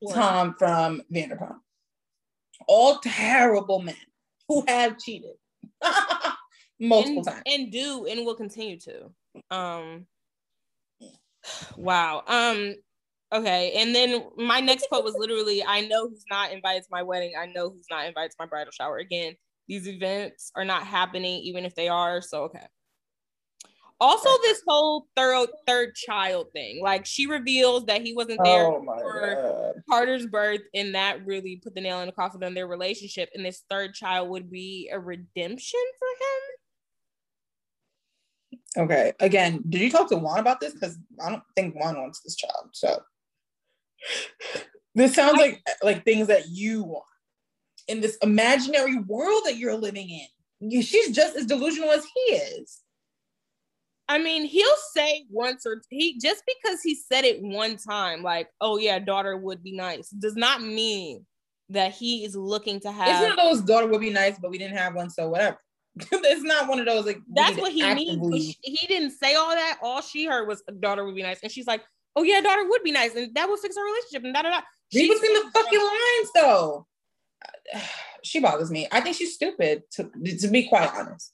what? Tom from Vanderpump. All terrible men who have cheated multiple and, times and do and will continue to. Um. Wow. Um, okay. And then my next quote was literally, I know he's not invited to my wedding. I know he's not invited to my bridal shower. Again, these events are not happening, even if they are. So, okay. Also, this whole third, third child thing. Like, she reveals that he wasn't there oh for God. Carter's birth, and that really put the nail in the coffin on their relationship. And this third child would be a redemption for him. Okay. Again, did you talk to Juan about this? Because I don't think Juan wants this child. So this sounds I, like like things that you want in this imaginary world that you're living in. You, she's just as delusional as he is. I mean, he'll say once or he just because he said it one time, like, "Oh yeah, daughter would be nice," does not mean that he is looking to have. It's one of those daughter would be nice, but we didn't have one, so whatever. It's not one of those like that's what he needs. He didn't say all that. All she heard was daughter would be nice, and she's like, "Oh yeah, daughter would be nice, and that would fix our relationship." And da da da. She was in the fucking lines though. She bothers me. I think she's stupid. To to be quite honest,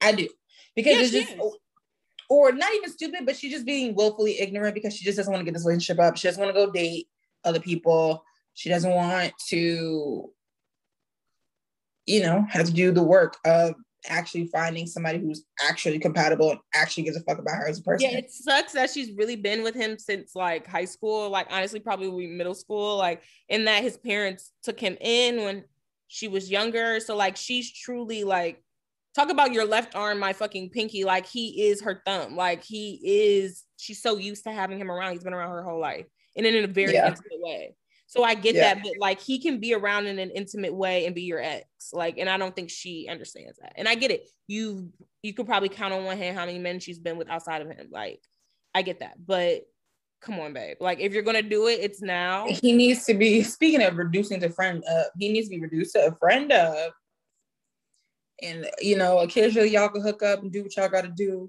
I do because yeah, it's just, is. or not even stupid, but she's just being willfully ignorant because she just doesn't want to get this relationship up. She doesn't want to go date other people. She doesn't want to. You know, have to do the work of actually finding somebody who's actually compatible and actually gives a fuck about her as a person. Yeah, it sucks that she's really been with him since like high school, like honestly probably middle school, like in that his parents took him in when she was younger. So like she's truly like, talk about your left arm, my fucking pinky, like he is her thumb. Like he is, she's so used to having him around. He's been around her whole life and in a very yeah. intimate way. So I get yeah. that, but like he can be around in an intimate way and be your ex. Like, and I don't think she understands that. And I get it. You, you could probably count on one hand how many men she's been with outside of him. Like, I get that, but come on, babe. Like if you're going to do it, it's now. He needs to be, speaking of reducing to friend of, he needs to be reduced to a friend of. And, you know, occasionally y'all can hook up and do what y'all got to do.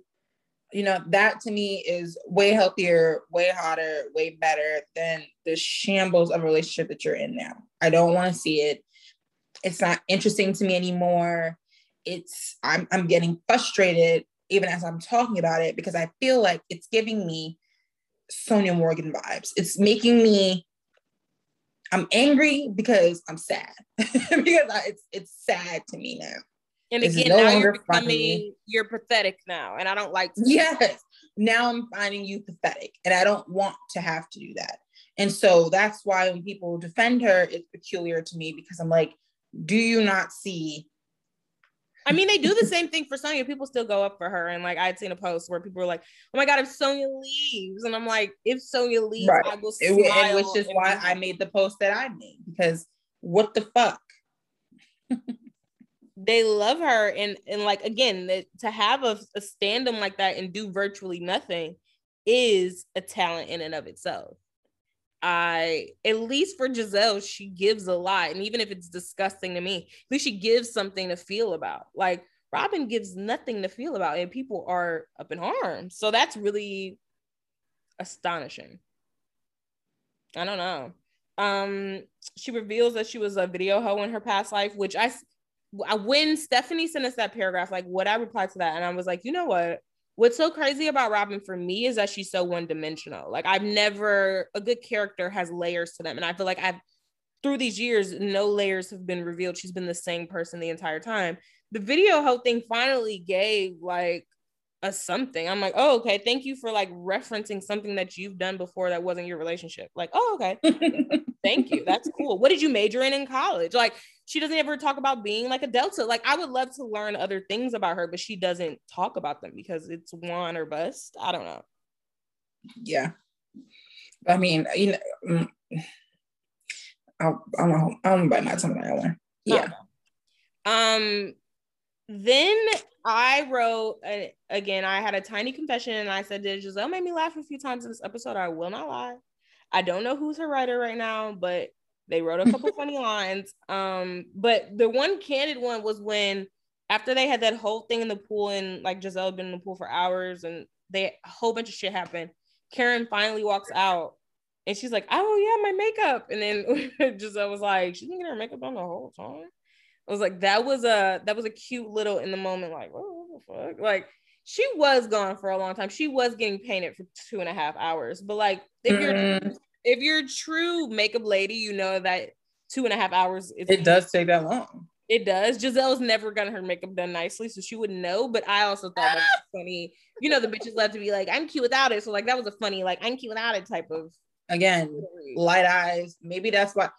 You know, that to me is way healthier, way hotter, way better than the shambles of a relationship that you're in now. I don't want to see it. It's not interesting to me anymore. It's, I'm, I'm getting frustrated even as I'm talking about it because I feel like it's giving me Sonia Morgan vibes. It's making me, I'm angry because I'm sad. Because I, it's it's sad to me now. And again, no now you're becoming, funny. You're pathetic now. And I don't like to. Yes. now I'm finding you pathetic, and I don't want to have to do that. And so that's why when people defend her, it's peculiar to me, because I'm like, do you not see? I mean, they do the same thing for Sonia. People still go up for her. And like, I had seen a post where people were like, oh my God, if Sonia leaves. And I'm like, if Sonia leaves, right. I will smile. It, which is why I made the post that I made, because what the fuck? They love her. And, and like, again, the, to have a, a stand-em like that and do virtually nothing is a talent in and of itself. I, at least for Giselle, she gives a lot. And even if it's disgusting to me, at least she gives something to feel about. Like, Robin gives nothing to feel about, and people are up in arms. So that's really astonishing. I don't know. Um, she reveals that she was a video hoe in her past life, which I, I, when Stephanie sent us that paragraph, like, what I replied to that, and I was like, you know what? What's so crazy about Robin for me is that she's so one-dimensional. Like, I've never, a good character has layers to them. And I feel like I've, through these years, no layers have been revealed. She's been the same person the entire time. The video hoe thing finally gave like a something. I'm like, oh, okay. Thank you for like referencing something that you've done before that wasn't your relationship. Like, oh, okay. Thank you. That's cool. What did you major in in college? Like, she doesn't ever talk about being like a Delta. Like, I would love to learn other things about her, but she doesn't talk about them because it's one or bust. I don't know. Yeah. I mean, you know, I'll, I'll, I'll buy my time on that one. Yeah. Um, then I wrote, uh, again, I had a tiny confession, and I said, did Giselle made me laugh a few times in this episode? I will not lie. I don't know who's her writer right now, but they wrote a couple funny lines. Um, but the one candid one was when, after they had that whole thing in the pool, and like Giselle had been in the pool for hours, and they a whole bunch of shit happened. Karen finally walks out, and she's like, oh yeah, my makeup. And then Giselle was like, she didn't get her makeup on the whole time. I was like, that was a that was a cute little in the moment, like, what the fuck? Like, she was gone for a long time. She was getting painted for two and a half hours. But like, if you're mm. if you're a true makeup lady, you know that two and a half hours is- it does take that long. It does. Giselle's never gotten her makeup done nicely, so she wouldn't know. But I also thought that was funny. You know, the bitches love to be like, I'm cute without it. So like, that was a funny, like, I'm cute without it type of- Again, story. Light eyes. Maybe that's why-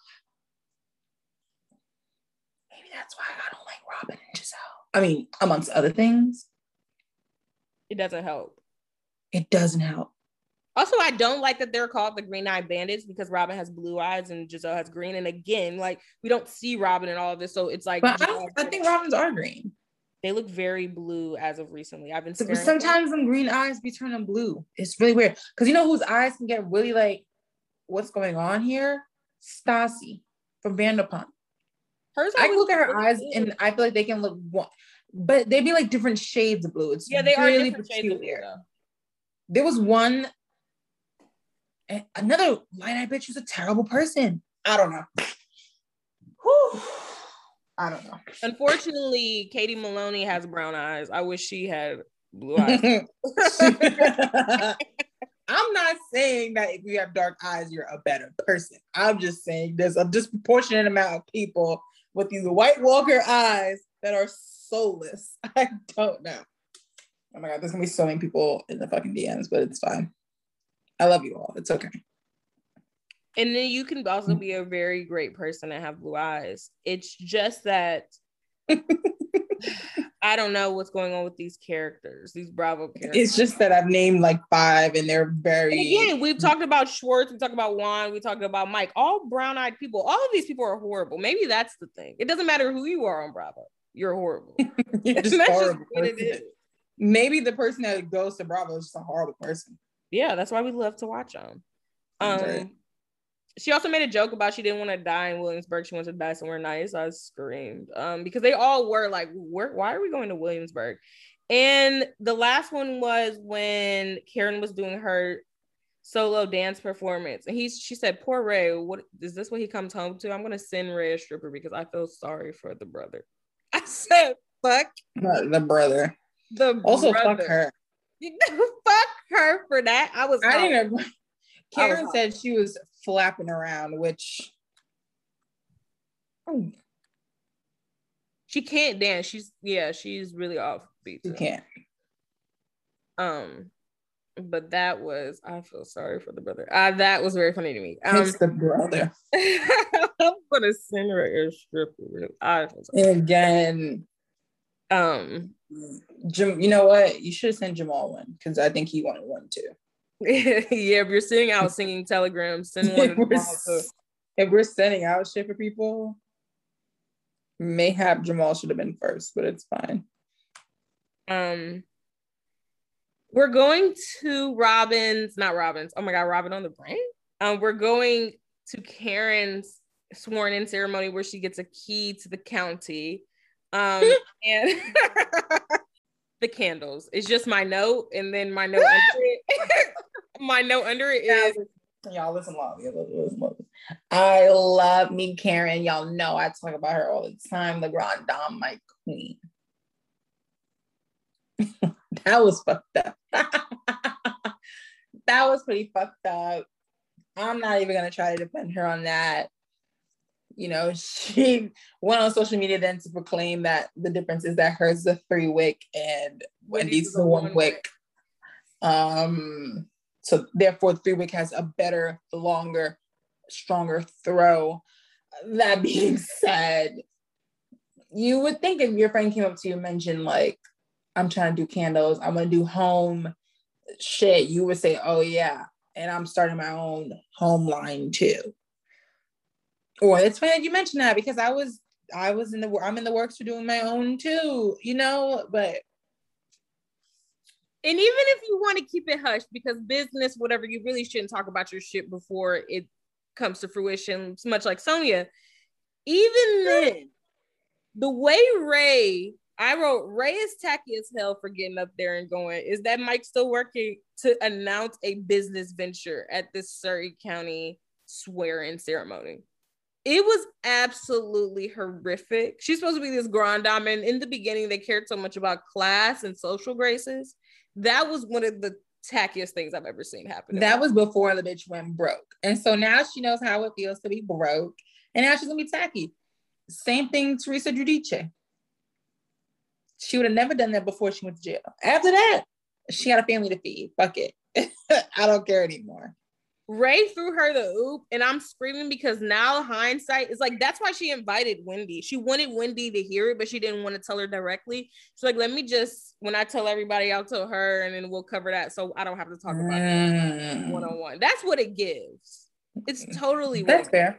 Maybe that's why I don't like Robin and Giselle. I mean, amongst other things. It doesn't help. It doesn't help. Also, I don't like that they're called the Green Eye Bandits, because Robin has blue eyes and Giselle has green. And again, like, we don't see Robin in all of this. So it's like, but I, I think Robins are green. They look very blue as of recently. I've been sometimes them green eyes be turning blue. It's really weird. Because you know whose eyes can get really like, what's going on here? Stassi from Vanderpump. Hers I look at her eyes blue. And I feel like they can look one, but they'd be like different shades of blue. It's yeah, they really are different peculiar. Shades of blue, though. There was one. Another light eye bitch who's a terrible person. I don't know. Whew. I don't know. Unfortunately, Katie Maloney has brown eyes. I wish she had blue eyes. I'm not saying that if you have dark eyes, you're a better person. I'm just saying there's a disproportionate amount of people with these White Walker eyes that are soulless. I don't know. Oh my God, there's gonna be so many people in the fucking D Ms, but it's fine. I love you all. It's okay. And then you can also be a very great person and have blue eyes. It's just that I don't know what's going on with these characters, these Bravo characters. It's just that I've named like five, and they're very. And again, we've talked about Schwartz, we talked about Juan, we talked about Mike. All brown-eyed people. All of these people are horrible. Maybe that's the thing. It doesn't matter who you are on Bravo. You're horrible. You're just that's horrible. Just what it is. Maybe the person that goes to Bravo is just a horrible person. Yeah, that's why we love to watch them. Um, okay. She also made a joke about she didn't want to die in Williamsburg. She wanted to die somewhere nice. I screamed um, because they all were like, we're, why are we going to Williamsburg? And the last one was when Karen was doing her solo dance performance. And he's, she said, poor Ray, what, is this what he comes home to? I'm going to send Ray a stripper because I feel sorry for the brother. I said, fuck. Not the brother. The also, brother. Fuck her. Fuck her for that. I was I home. Didn't know. Karen was said she was flapping around, which oh. She can't dance. She's yeah, she's really off beat. She can't. Um But that was, I feel sorry for the brother. Uh, that was very funny to me. Um, it's the brother. I'm gonna send her a strip. I feel sorry. And again, um, Jim, you know what? You should send Jamal one because I think he wanted one too. Yeah, if you're sending out singing telegrams, send one. If we're, to- if we're sending out shit for people, mayhap Jamal should have been first, but it's fine. Um. We're going to Robin's, not Robin's. Oh my God, Robin on the brain. Um, we're going to Karen's sworn in ceremony where she gets a key to the county. Um, and the candles. It's just my note. And then my note under it. My note under it is y'all listen, love me. I love me, Karen. Y'all know I talk about her all the time. The Grand Dame, my queen. That was fucked up. That was pretty fucked up. I'm not even gonna try to defend her on that. You know, she went on social media then to proclaim that the difference is that hers is a three wick and Wendy's is a one wick. Um, so therefore, three wick has a better, longer, stronger throw. That being said, you would think if your friend came up to you and mentioned like, I'm trying to do candles, I'm going to do home shit, you would say, oh yeah, and I'm starting my own home line too. Or it's funny that you mentioned that because I was, I was in the, I'm in the works for doing my own too, you know, but. And even if you want to keep it hushed because business, whatever, you really shouldn't talk about your shit before it comes to fruition, much like Sonia. Even then, the way Ray, I wrote, Ray is tacky as hell for getting up there and going, is that Mike still working to announce a business venture at the Surrey County swear-in ceremony? It was absolutely horrific. She's supposed to be this grand dame, and in the beginning, they cared so much about class and social graces. That was one of the tackiest things I've ever seen happen. That was before the bitch went broke. And so now she knows how it feels to be broke, and now she's going to be tacky. Same thing, Teresa Giudice. She would have never done that before she went to jail. After that, she had a family to feed. Fuck it. I don't care anymore. Ray threw her the oop, and I'm screaming because now hindsight is like, that's why she invited Wendy. She wanted Wendy to hear it, but she didn't want to tell her directly. She's like, let me just, when I tell everybody, I'll tell her, and then we'll cover that so I don't have to talk about mm. it one-on-one. That's what it gives. It's totally That's weird. Fair.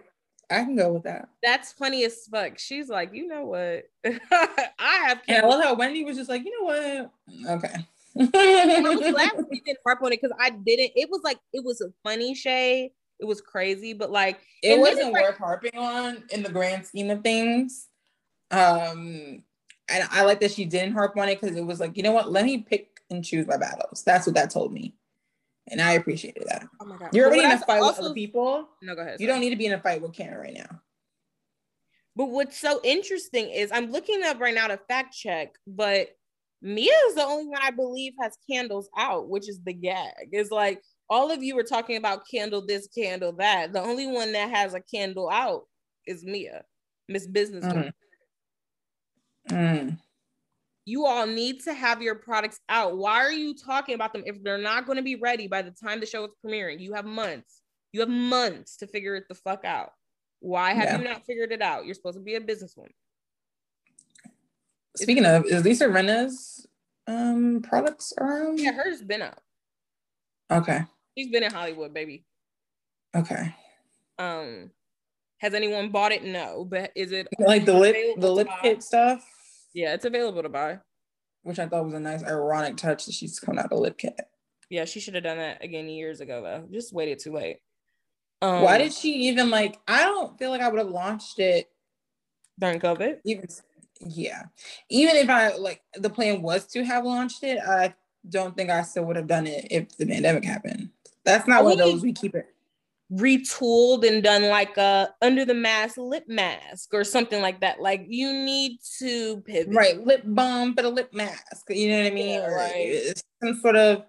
I can go with that. That's funny as fuck. She's like, you know what? I have. Yeah, I love how Wendy was just like, you know what? Okay. I was glad we didn't harp on it because I didn't. It was like, it was a funny shade. It was crazy, but like, it wasn't worth like, harping on in the grand scheme of things. Um, and I like that she didn't harp on it because it was like, you know what? Let me pick and choose my battles. That's what that told me. And I appreciated that. Oh my God. You're already in a fight also, with other people. No, go ahead. You sorry. Don't need to be in a fight with Karen right now. But what's so interesting is I'm looking up right now to fact check, but Mia is the only one I believe has candles out, which is the gag. It's like all of you were talking about candle this, candle that. The only one that has a candle out is Mia, Miss Business. Mm. Mm. You all need to have your products out. Why are you talking about them if they're not going to be ready by the time the show is premiering? You have months. You have months to figure it the fuck out. Why have yeah. you not figured it out? You're supposed to be a businesswoman. Speaking it's- of, is Lisa Rinna's um, products around? Yeah, hers been out. Okay. She's been in Hollywood, baby. Okay. Um, has anyone bought it? No, but is it like the lip the lip kit stuff? Yeah, it's available to buy. Which I thought was a nice ironic touch that she's coming out of lip kit. Yeah, she should have done that again years ago though. Just waited too late. Um, Why did she even like, I don't feel like I would have launched it during COVID. Even yeah. Even if I like the plan was to have launched it, I don't think I still would have done it if the pandemic happened. That's not one of those we keep it retooled and done like a under the mask lip mask or something like that. Like you need to pivot, right? Lip balm but a lip mask, you know what I mean? Yeah, right. Or some sort of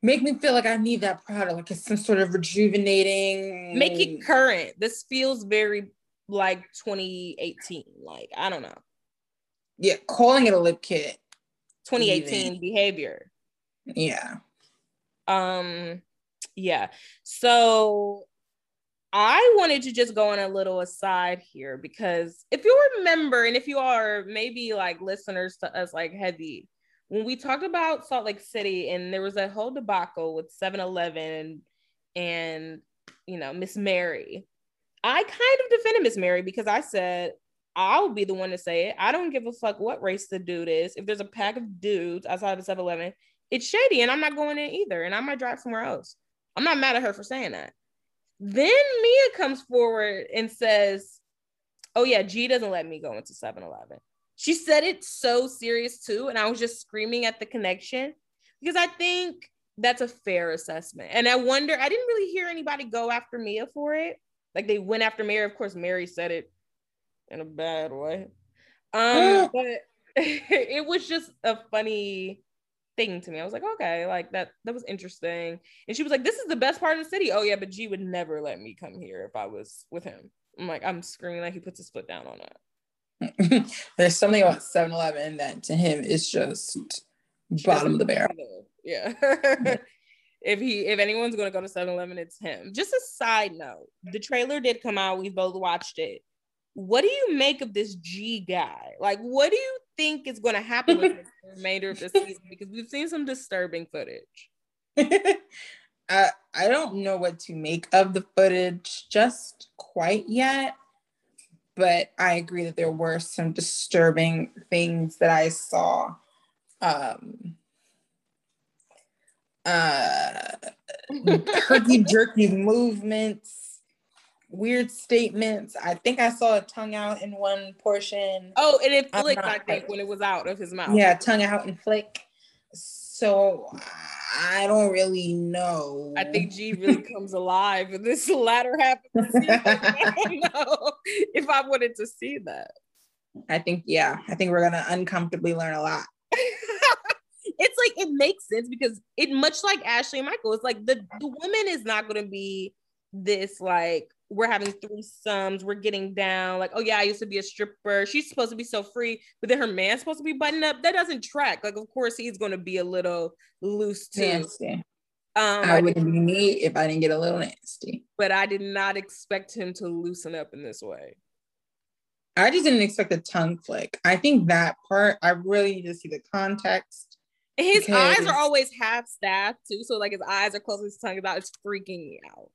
make me feel like I need that product, like it's some sort of rejuvenating. Make it current. This feels very like twenty eighteen. Like I don't know. Yeah, calling it a lip kit. twenty eighteen even. Behavior. Yeah. Um, yeah. So I wanted to just go on a little aside here, because if you remember, and if you are maybe like listeners to us, like heavy, when we talked about Salt Lake City and there was a whole debacle with seven eleven and, you know, Miss Mary, I kind of defended Miss Mary because I said, I'll be the one to say it. I don't give a fuck what race the dude is. If there's a pack of dudes outside of seven eleven, it's shady and I'm not going in either. And I might drive somewhere else. I'm not mad at her for saying that. Then Mia comes forward and says, oh yeah, G doesn't let me go into seven eleven. She said it so serious too. And I was just screaming at the connection, because I think that's a fair assessment. And I wonder, I didn't really hear anybody go after Mia for it. Like they went after Mary. Of course, Mary said it in a bad way. Um, but it was just a funny thing to me. I was like, okay, like that that was interesting. And she was like, this is the best part of the city. Oh yeah, but G would never let me come here if I was with him. I'm like, I'm screaming like he puts his foot down on that. There's something about seven eleven that to him is just bottom of the barrel. Yeah. if he if anyone's gonna go to seven eleven, it's him. Just a side note, the trailer did come out, we both watched it. What do you make of this G guy? Like, what do you think is going to happen with the remainder of the season, because we've seen some disturbing footage? I, I don't know what to make of the footage just quite yet, but I agree that there were some disturbing things that I saw. Um, uh, herky-jerky movements, weird statements. I think I saw a tongue out in one portion. Oh, and it flicked, I think, when it was out of his mouth. Yeah, tongue out and flick. So I don't really know. I think G really comes alive in this latter half of the season. I don't know if I wanted to see that. I think, yeah, I think we're going to uncomfortably learn a lot. It's like, it makes sense, because it, much like Ashley and Michael, it's like the, the woman is not going to be this like, we're having threesomes, we're getting down, like, oh yeah, I used to be a stripper, she's supposed to be so free, but then her man's supposed to be buttoned up. That doesn't track. Like, of course he's going to be a little loose too. Nasty. um I would be me if I didn't get a little nasty, but I did not expect him to loosen up in this way. I just didn't expect a tongue flick. I think that part I really need to see the context. His because... eyes are always half staffed too, so like his eyes are close to his tongue about, it's freaking me out.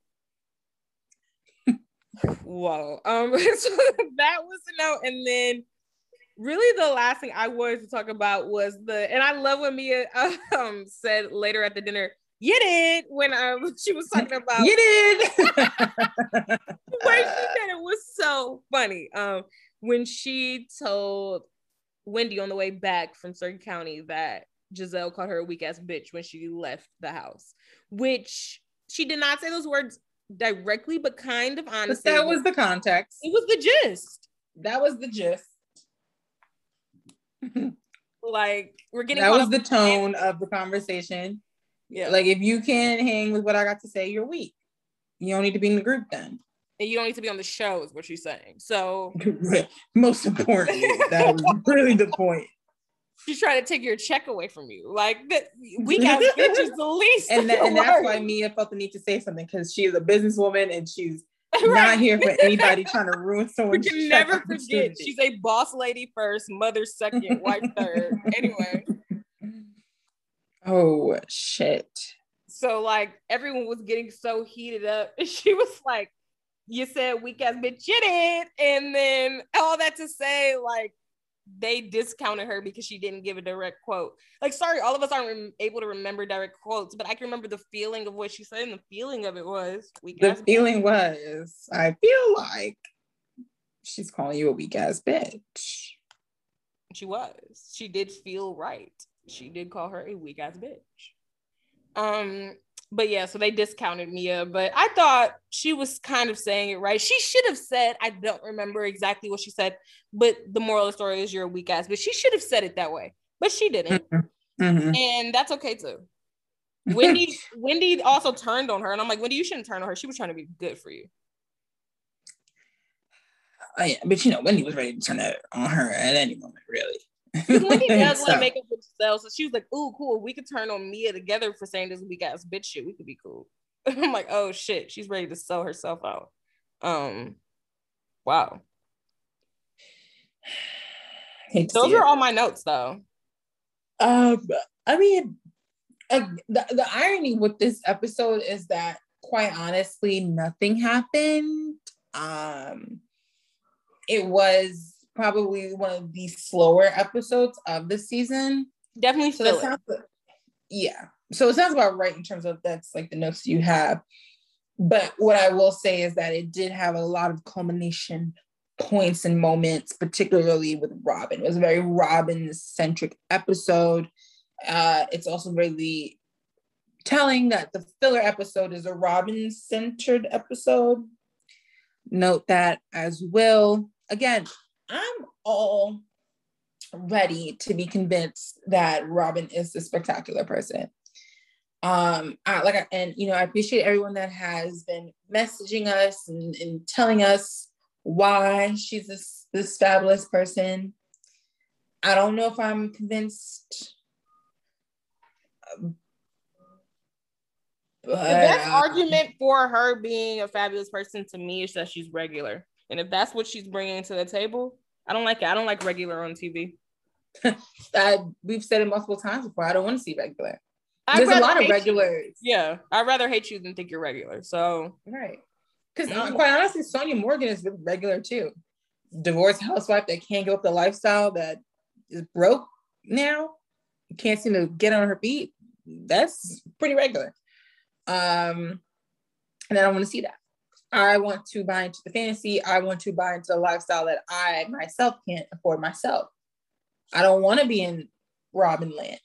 Whoa. Um so that was a note. And then really the last thing I wanted to talk about was the, and I love when Mia um said later at the dinner, you did, when um she was talking about you did the way she said it was so funny. Um when she told Wendy on the way back from Surrey County that Giselle called her a weak ass bitch when she left the house, which she did not say those words directly, but kind of honestly. But that was the context. It was the gist. That was the gist. Like, we're getting that was the tone of the conversation. Yeah. Like, if you can't hang with what I got to say, you're weak. You don't need to be in the group then. And you don't need to be on the show, is what she's saying. So most importantly, that was really the point. She's trying to take your check away from you. Like, that, we got bitches the least. And, that, and that's why Mia felt the need to say something, because she is a businesswoman and she's right. Not here for anybody trying to ruin someone's check. We can never forget, she's a boss lady first, mother second, wife third. Anyway. Oh, shit. So, like, everyone was getting so heated up. And she was like, you said weak ass bitch, you did. And then all that to say, like, they discounted her because she didn't give a direct quote. Like, sorry, all of us aren't rem- able to remember direct quotes, but I can remember the feeling of what she said, and the feeling of it was weak the ass feeling bitch. Was I feel like she's calling you a weak ass bitch. She was. She did feel right. She did call her a weak ass bitch. Um, but yeah, so they discounted Mia, but I thought she was kind of saying it right. She should have said, I don't remember exactly what she said, but the moral of the story is you're a weak ass, but she should have said it that way, but she didn't. Mm-hmm. And that's okay too. Wendy, Wendy also turned on her, and I'm like, Wendy, you shouldn't turn on her. She was trying to be good for you. Oh, yeah, but you know, Wendy was ready to turn on her at any moment, really. When he does want to make up with himself, so she was like, "Ooh, cool. We could turn on Mia together for saying this weak ass bitch shit. We could be cool." I'm like, "Oh shit, she's ready to sell herself out." Um, wow. Those are all my notes, though. Um, I mean, uh, the the irony with this episode is that, quite honestly, nothing happened. Um, it was probably one of the slower episodes of the season. Definitely. So that sounds like, yeah. So it sounds about right in terms of that's like the notes you have. But what I will say is that it did have a lot of culmination points and moments, particularly with Robin. It was a very Robin-centric episode. Uh, it's also really telling that the filler episode is a Robin-centered episode. Note that as well. Again, I'm all ready to be convinced that Robin is the spectacular person. Um, I, like, I, and you know, I appreciate everyone that has been messaging us and, and telling us why she's this this fabulous person. I don't know if I'm convinced, but the best uh, argument for her being a fabulous person to me is that she's regular, and if that's what she's bringing to the table, I don't like it. I don't like regular on T V. I, we've said it multiple times before. I don't want to see regular. I'd There's a lot of regulars. You. Yeah, I'd rather hate you than think you're regular. So right, because mm-hmm. quite honestly, Sonia Morgan is regular too. Divorced housewife that can't give up the lifestyle, that is broke now, can't seem to get on her feet. That's pretty regular. Um, and I don't want to see that. I want to buy into the fantasy. I want to buy into the lifestyle that I myself can't afford myself. I don't want to be in Robin land.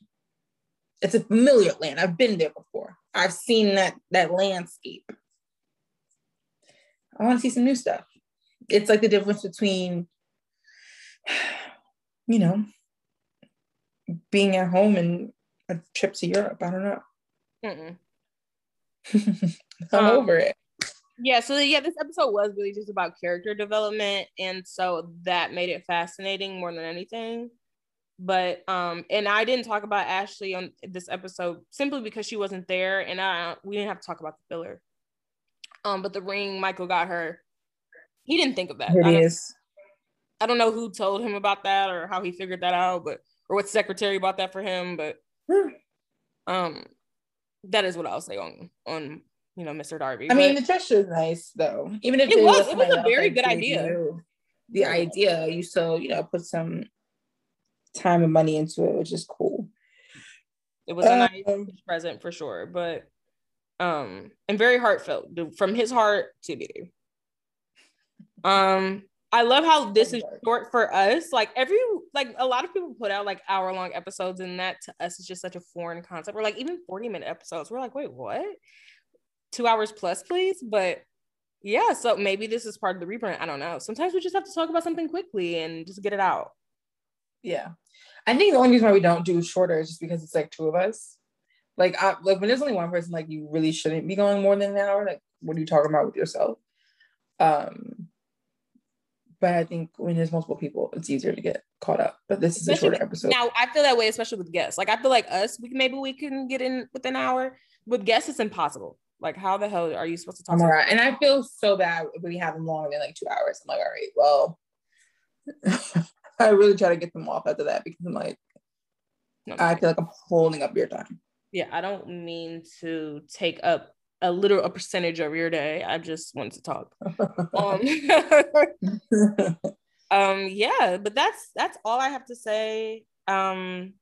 It's a familiar land. I've been there before. I've seen that that landscape. I want to see some new stuff. It's like the difference between, you know, being at home and a trip to Europe. I don't know. I'm um, over it. Yeah. So yeah, this episode was really just about character development, and so that made it fascinating more than anything. But um, and I didn't talk about Ashley on this episode simply because she wasn't there, and I we didn't have to talk about the filler. Um, but the ring Michael got her, he didn't think of that. It I is. I don't know who told him about that or how he figured that out, but or what secretary bought that for him. But um, that is what I'll say on on you know Mister Darby. I but, mean, the gesture is nice though. Even if it was, it was a very good idea. The idea you so you know put some time and money into it, which is cool. It was a nice um, present for sure, but um and very heartfelt from his heart to you. um I love how this is short for us. Like every like a lot of people put out like hour-long episodes, and that to us is just such a foreign concept. We're like, even forty minute episodes, we're like, wait, what? Two hours plus, please? But yeah, so maybe this is part of the reprint. I don't know. Sometimes we just have to talk about something quickly and just get it out. Yeah, I think the only reason why we don't do shorter is just because it's like two of us. Like, I, like when there's only one person, like you really shouldn't be going more than an hour. Like, what are you talking about with yourself? Um, but I think when there's multiple people, it's easier to get caught up. But this especially is a shorter with, episode. Now I feel that way, especially with guests. Like I feel like us, we maybe we can get in with an hour. With guests, it's impossible. Like, how the hell are you supposed to talk? All right, and I feel so bad if we have them longer than like two hours. I'm like, all right, well. I really try to get them off after that because I'm like, no, I feel like I'm holding up your time. Yeah, I don't mean to take up a little a percentage of your day. I just wanted to talk. um, um, yeah, but that's that's all I have to say. Um,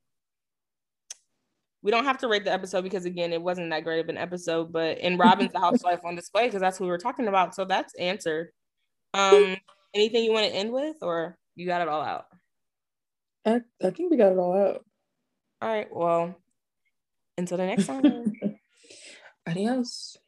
we don't have to rate the episode because again, it wasn't that great of an episode. But in Robin's the housewife on display because that's who we were talking about. So that's answered. Um, anything you want to end with or? You got it all out. I, I think we got it all out. All right. Well, until the next time. Adios.